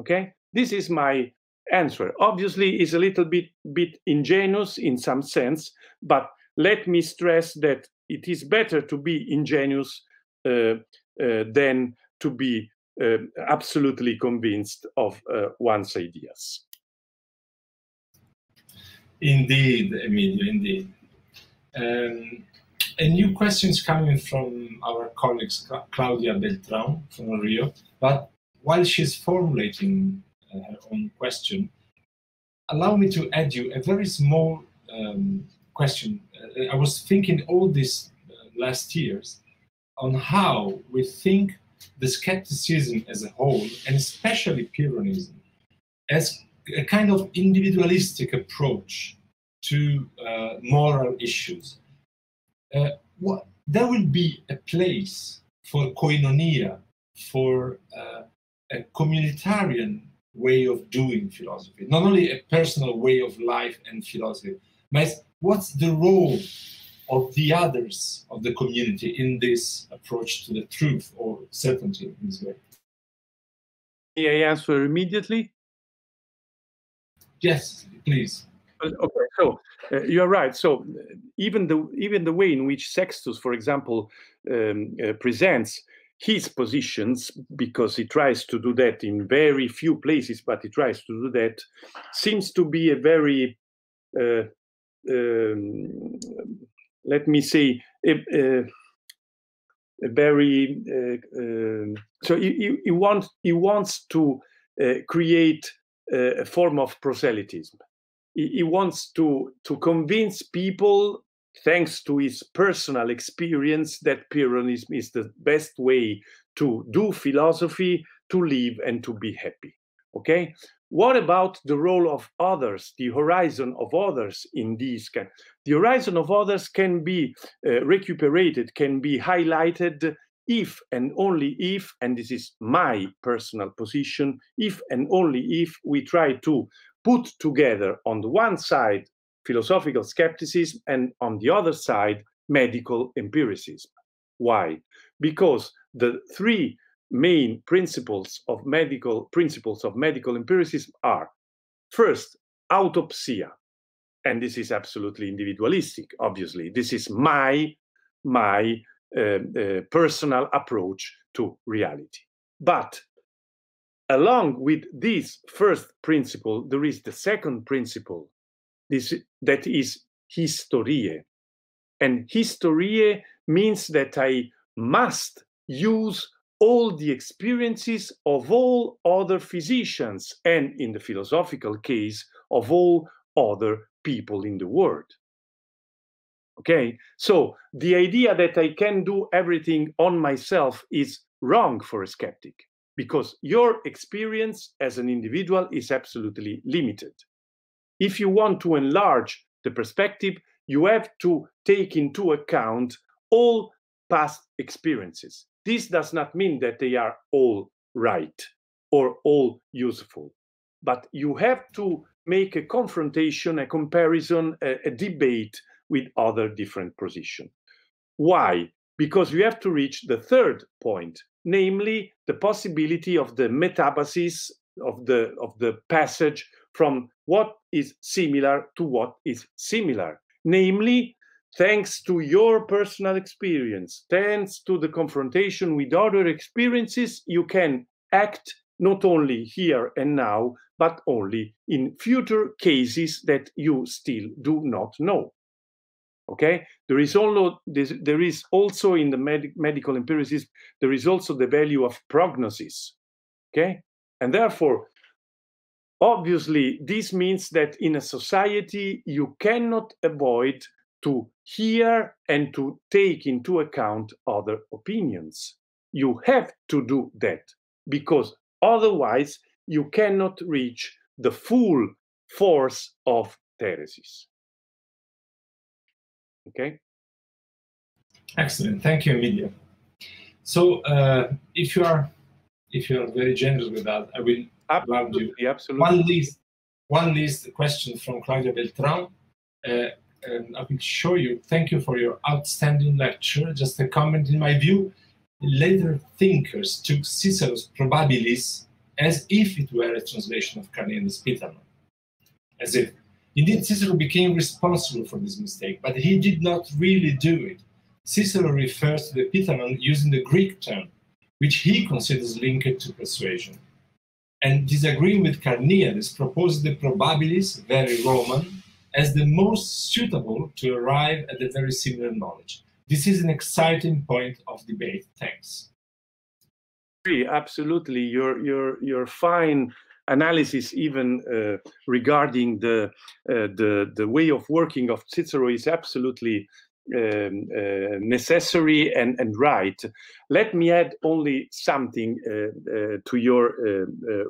Okay? This is my answer. Obviously, it's a little bit ingenuous in some sense, but let me stress that it is better to be ingenuous than to be absolutely convinced of one's ideas. Indeed, Emilio, indeed. A new question is coming from our colleagues, Claudia Beltran from Rio, but while she's formulating her own question, allow me to add you a very small question. I was thinking all these last years on how we think the skepticism as a whole, and especially Pyrrhonism, as a kind of individualistic approach to moral issues. There will be a place for koinonia, for a communitarian way of doing philosophy, not only a personal way of life and philosophy, but what's the role of the others of the community in this approach to the truth or certainty in this way? May I answer immediately? Yes, please. Okay, so you're right. So even the way in which Sextus, for example, presents his positions, because he tries to do that in very few places, but he tries to do that, seems to be a very, let me say, a very. So he wants to create a form of proselytism. He wants to convince people, thanks to his personal experience, that Pyrrhonism is the best way to do philosophy, to live, and to be happy. Okay? What about the role of others, the horizon of others in these? The horizon of others can be recuperated, can be highlighted if and only if, and this is my personal position, if and only if we try to put together on the one side philosophical skepticism and on the other side medical empiricism. Why? Because the three main principles of medical empiricism are, first, autopsia, and this is absolutely individualistic, obviously. This is my personal approach to reality. But along with this first principle, there is the second principle, that is historiae. And historiae means that I must use all the experiences of all other physicians, and in the philosophical case, of all other people in the world. Okay, so the idea that I can do everything on myself is wrong for a skeptic, because your experience as an individual is absolutely limited. If you want to enlarge the perspective, you have to take into account all past experiences. This does not mean that they are all right or all useful, but you have to make a confrontation, a comparison, a debate with other different positions. Why? Because you have to reach the third point, namely the possibility of the metabasis, of the passage from what is similar to what is similar. Namely, thanks to your personal experience, thanks to the confrontation with other experiences, you can act not only here and now, but only in future cases that you still do not know. Okay, there is also in the medical empiricism, there is also the value of prognosis. Okay, and therefore, obviously, this means that in a society, you cannot avoid to hear and to take into account other opinions. You have to do that, because otherwise you cannot reach the full force of theses. Okay? Excellent. Thank you, Emilio. So, if you are very generous with that, I will absolutely, you. Absolutely. One last question from Claudia Beltran. And I will show you. Thank you for your outstanding lecture. Just a comment. In my view, later thinkers took Cicero's probabilis as if it were a translation of Carneades' Pyrrhonism. As if. Indeed, Cicero became responsible for this mistake, but he did not really do it. Cicero refers to the Pyrrhonism using the Greek term, which he considers linked to persuasion. And disagreeing with Carneades, proposed the probabilis, very Roman, as the most suitable to arrive at a very similar knowledge. This is an exciting point of debate. Thanks. Absolutely. Your fine analysis, even regarding the way of working of Cicero, is absolutely necessary and right. Let me add only something to your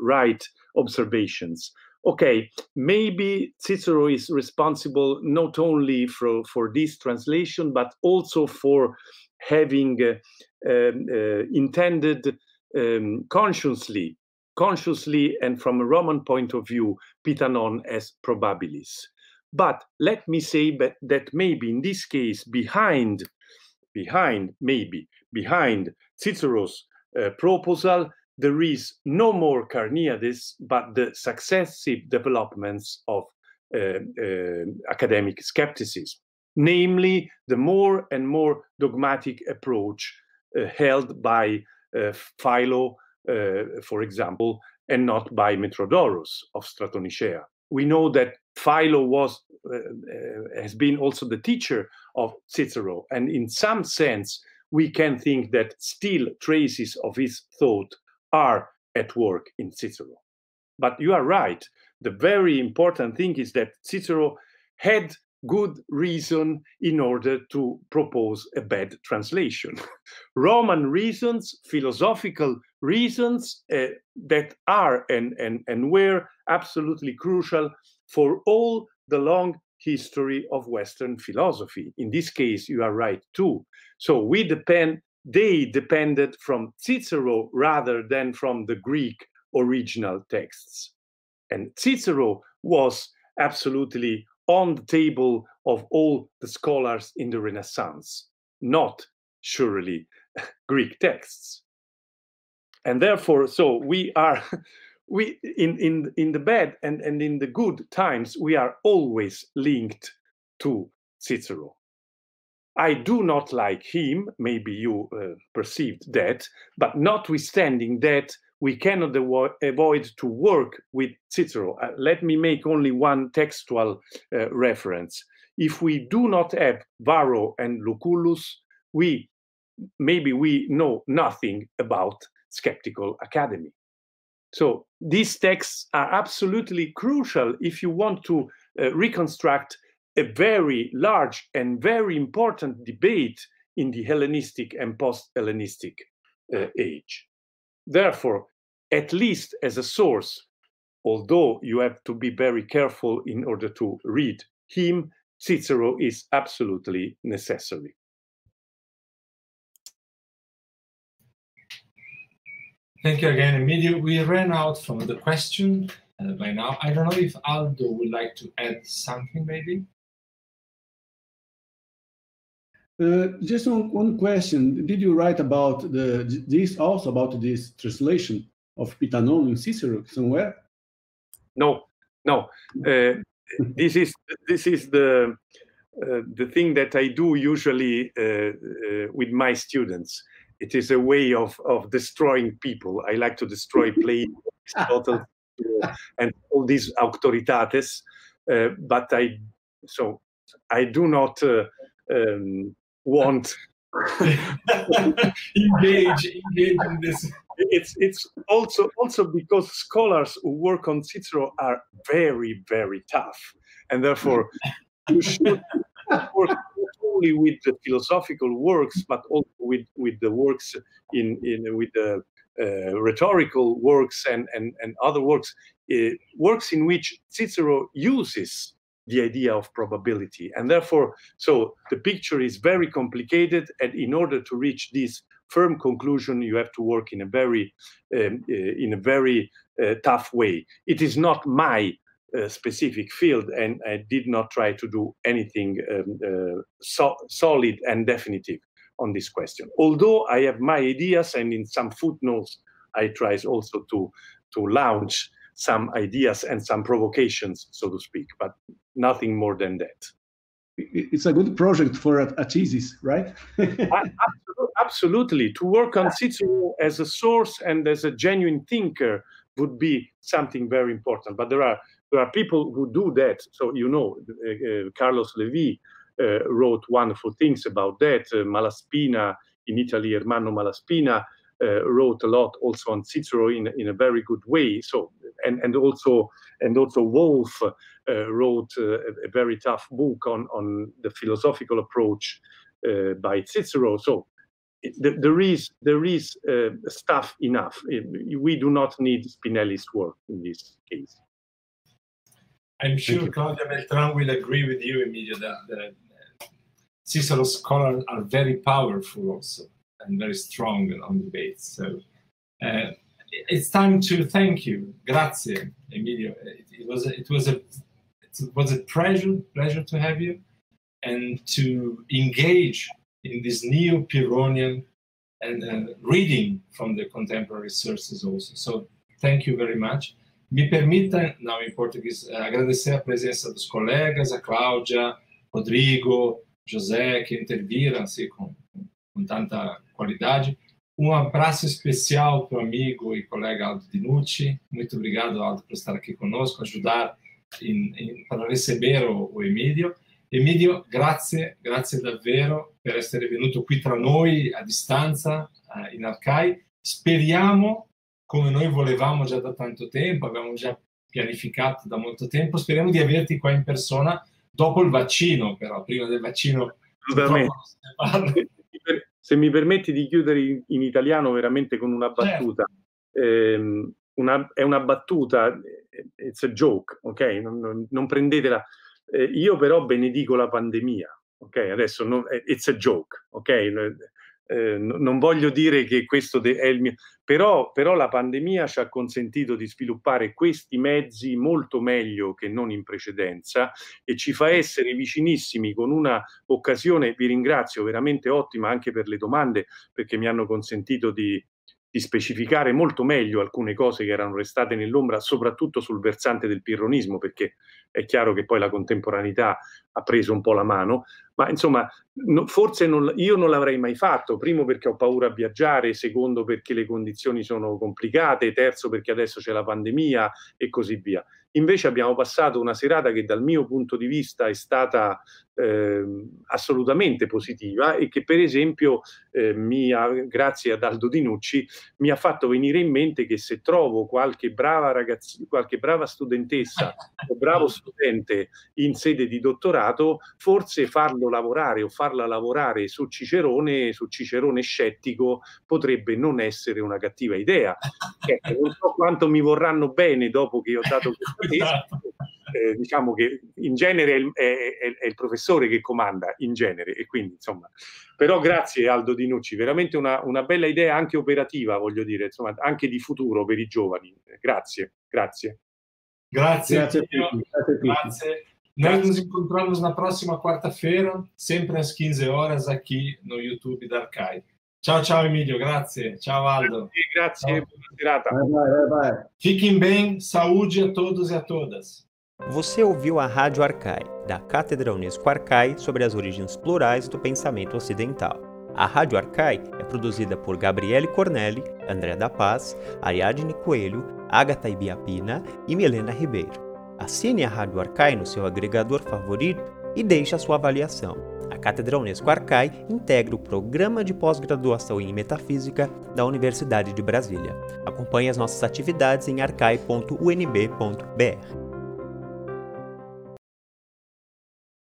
right observations. Okay, maybe Cicero is responsible not only for this translation, but also for having intended consciously and from a Roman point of view, Pyrrhonism as probabilis. But let me say that maybe in this case, behind Cicero's proposal, there is no more Carneades, but the successive developments of academic skepticism, namely the more and more dogmatic approach held by Philo, for example, and not by Metrodorus of Stratonicea. We know that Philo has been also the teacher of Cicero, and in some sense, we can think that still traces of his thought are at work in Cicero. But you are right. The very important thing is that Cicero had good reason in order to propose a bad translation. Roman reasons, philosophical reasons that are and were absolutely crucial for all the long history of Western philosophy. In this case, you are right too. So they depended from Cicero rather than from the Greek original texts. And Cicero was absolutely on the table of all the scholars in the Renaissance, not surely Greek texts. And therefore, so we are in the bad and in the good times, we are always linked to Cicero. I do not like him, maybe you perceived that, but notwithstanding that, we cannot avoid to work with Cicero. Let me make only one textual reference. if we do not have Varro and Lucullus, maybe we know nothing about skeptical academy. So these texts are absolutely crucial if you want to reconstruct a very large and very important debate in the Hellenistic and post-Hellenistic age. Therefore, at least as a source, although you have to be very careful in order to read him, Cicero is absolutely necessary. Thank you again, Emilio. We ran out from the question by now. I don't know if Aldo would like to add something, maybe. Just one question. Did you write about this translation of Pitanon in Cicero somewhere? No, no. This is the thing that I do usually with my students. It is a way of destroying people. I like to destroy plays, bottles, and all these auctoritates. But I do not want engage in this. It's also because scholars who work on Cicero are very, very tough, and therefore you should work only with the philosophical works, but also with the works with the rhetorical works and other works, works in which Cicero uses the idea of probability, and therefore, so the picture is very complicated, and in order to reach this firm conclusion, you have to work in a very tough way. It is not my specific field, and I did not try to do anything solid and definitive on this question. Although I have my ideas, and in some footnotes, I try also to launch some ideas and some provocations, so to speak, but nothing more than that. It's a good project for a thesis, right? Absolutely. To work on Cicero as a source and as a genuine thinker would be something very important. But there are people who do that. So, you know, Carlos Levi wrote wonderful things about that. Malaspina in Italy, Ermanno Malaspina, wrote a lot also on Cicero in a very good way. So and also Wolff wrote a very tough book on the philosophical approach by Cicero. So there is stuff enough. We do not need Spinelli's work in this case. I'm sure Claudia Beltran will agree with you, Emilio, that Cicero scholars are very powerful also, and very strong on debates. So it's time to thank you. Grazie, Emilio. It was a pleasure to have you and to engage in this neo-Pyrrhonian and reading from the contemporary sources also. So thank you very much. Me permita, now in Portuguese, agradecer a presença dos colegas, a Cláudia, Rodrigo, José, que interviram assim com tanta qualidade. Abraço especial para o amigo e colega Aldo Dinucci. Muito obrigado, Aldo, por estar aqui conosco, ajudar para receber o Emilio. Emilio, grazie davvero per essere venuto qui tra noi a distanza in Arcai. Speriamo, come noi volevamo già da tanto tempo, abbiamo già pianificato da molto tempo, speriamo di averti qua in persona dopo il vaccino, però prima del vaccino non se ne parla. Se mi permetti di chiudere in italiano veramente con una battuta, è una battuta, it's a joke, ok? Non prendetela. Io però benedico la pandemia, ok? Adesso it's a joke, ok? Non voglio dire che questo è il mio... Però la pandemia ci ha consentito di sviluppare questi mezzi molto meglio che non in precedenza e ci fa essere vicinissimi con una occasione, vi ringrazio, veramente ottima anche per le domande, perché mi hanno consentito di specificare molto meglio alcune cose che erano restate nell'ombra, soprattutto sul versante del pirronismo, perché è chiaro che poi la contemporaneità ha preso un po' la mano, ma insomma forse io non l'avrei mai fatto, primo perché ho paura a viaggiare, secondo perché le condizioni sono complicate, terzo perché adesso c'è la pandemia e così via. Invece abbiamo passato una serata che dal mio punto di vista è stata assolutamente positiva e che per esempio, grazie ad Aldo Dinucci, mi ha fatto venire in mente che se trovo qualche brava ragazza, qualche brava studentessa o bravo studente in sede di dottorato, forse farlo lavorare o farla lavorare su Cicerone scettico, potrebbe non essere una cattiva idea. Non so quanto mi vorranno bene dopo che ho dato questo testo. Diciamo che in genere è il professore che comanda, in genere, e quindi insomma, però grazie Aldo Dinucci, veramente una bella idea anche operativa, voglio dire, insomma, anche di futuro per i giovani. Grazie a tutti. Nós nos encontramos na próxima quarta-feira, sempre às 15 horas aqui no YouTube da Arcai. Tchau, tchau, Emílio. Grazie. Tchau, Aldo. Grazie. Boa serata. Vai. Fiquem bem. Saúde a todos e a todas. Você ouviu a Rádio Arcai, da Cátedra Unesco Arcai, sobre as origens plurais do pensamento ocidental. A Rádio Arcai é produzida por Gabriele Cornelli, André da Paz, Ariadne Coelho, Agatha Ibiapina e Milena Ribeiro. Assine a Rádio Arcai no seu agregador favorito e deixe a sua avaliação. A Cátedra Unesco Arcai integra o Programa de Pós-Graduação em Metafísica da Universidade de Brasília. Acompanhe as nossas atividades em arcai.unb.br.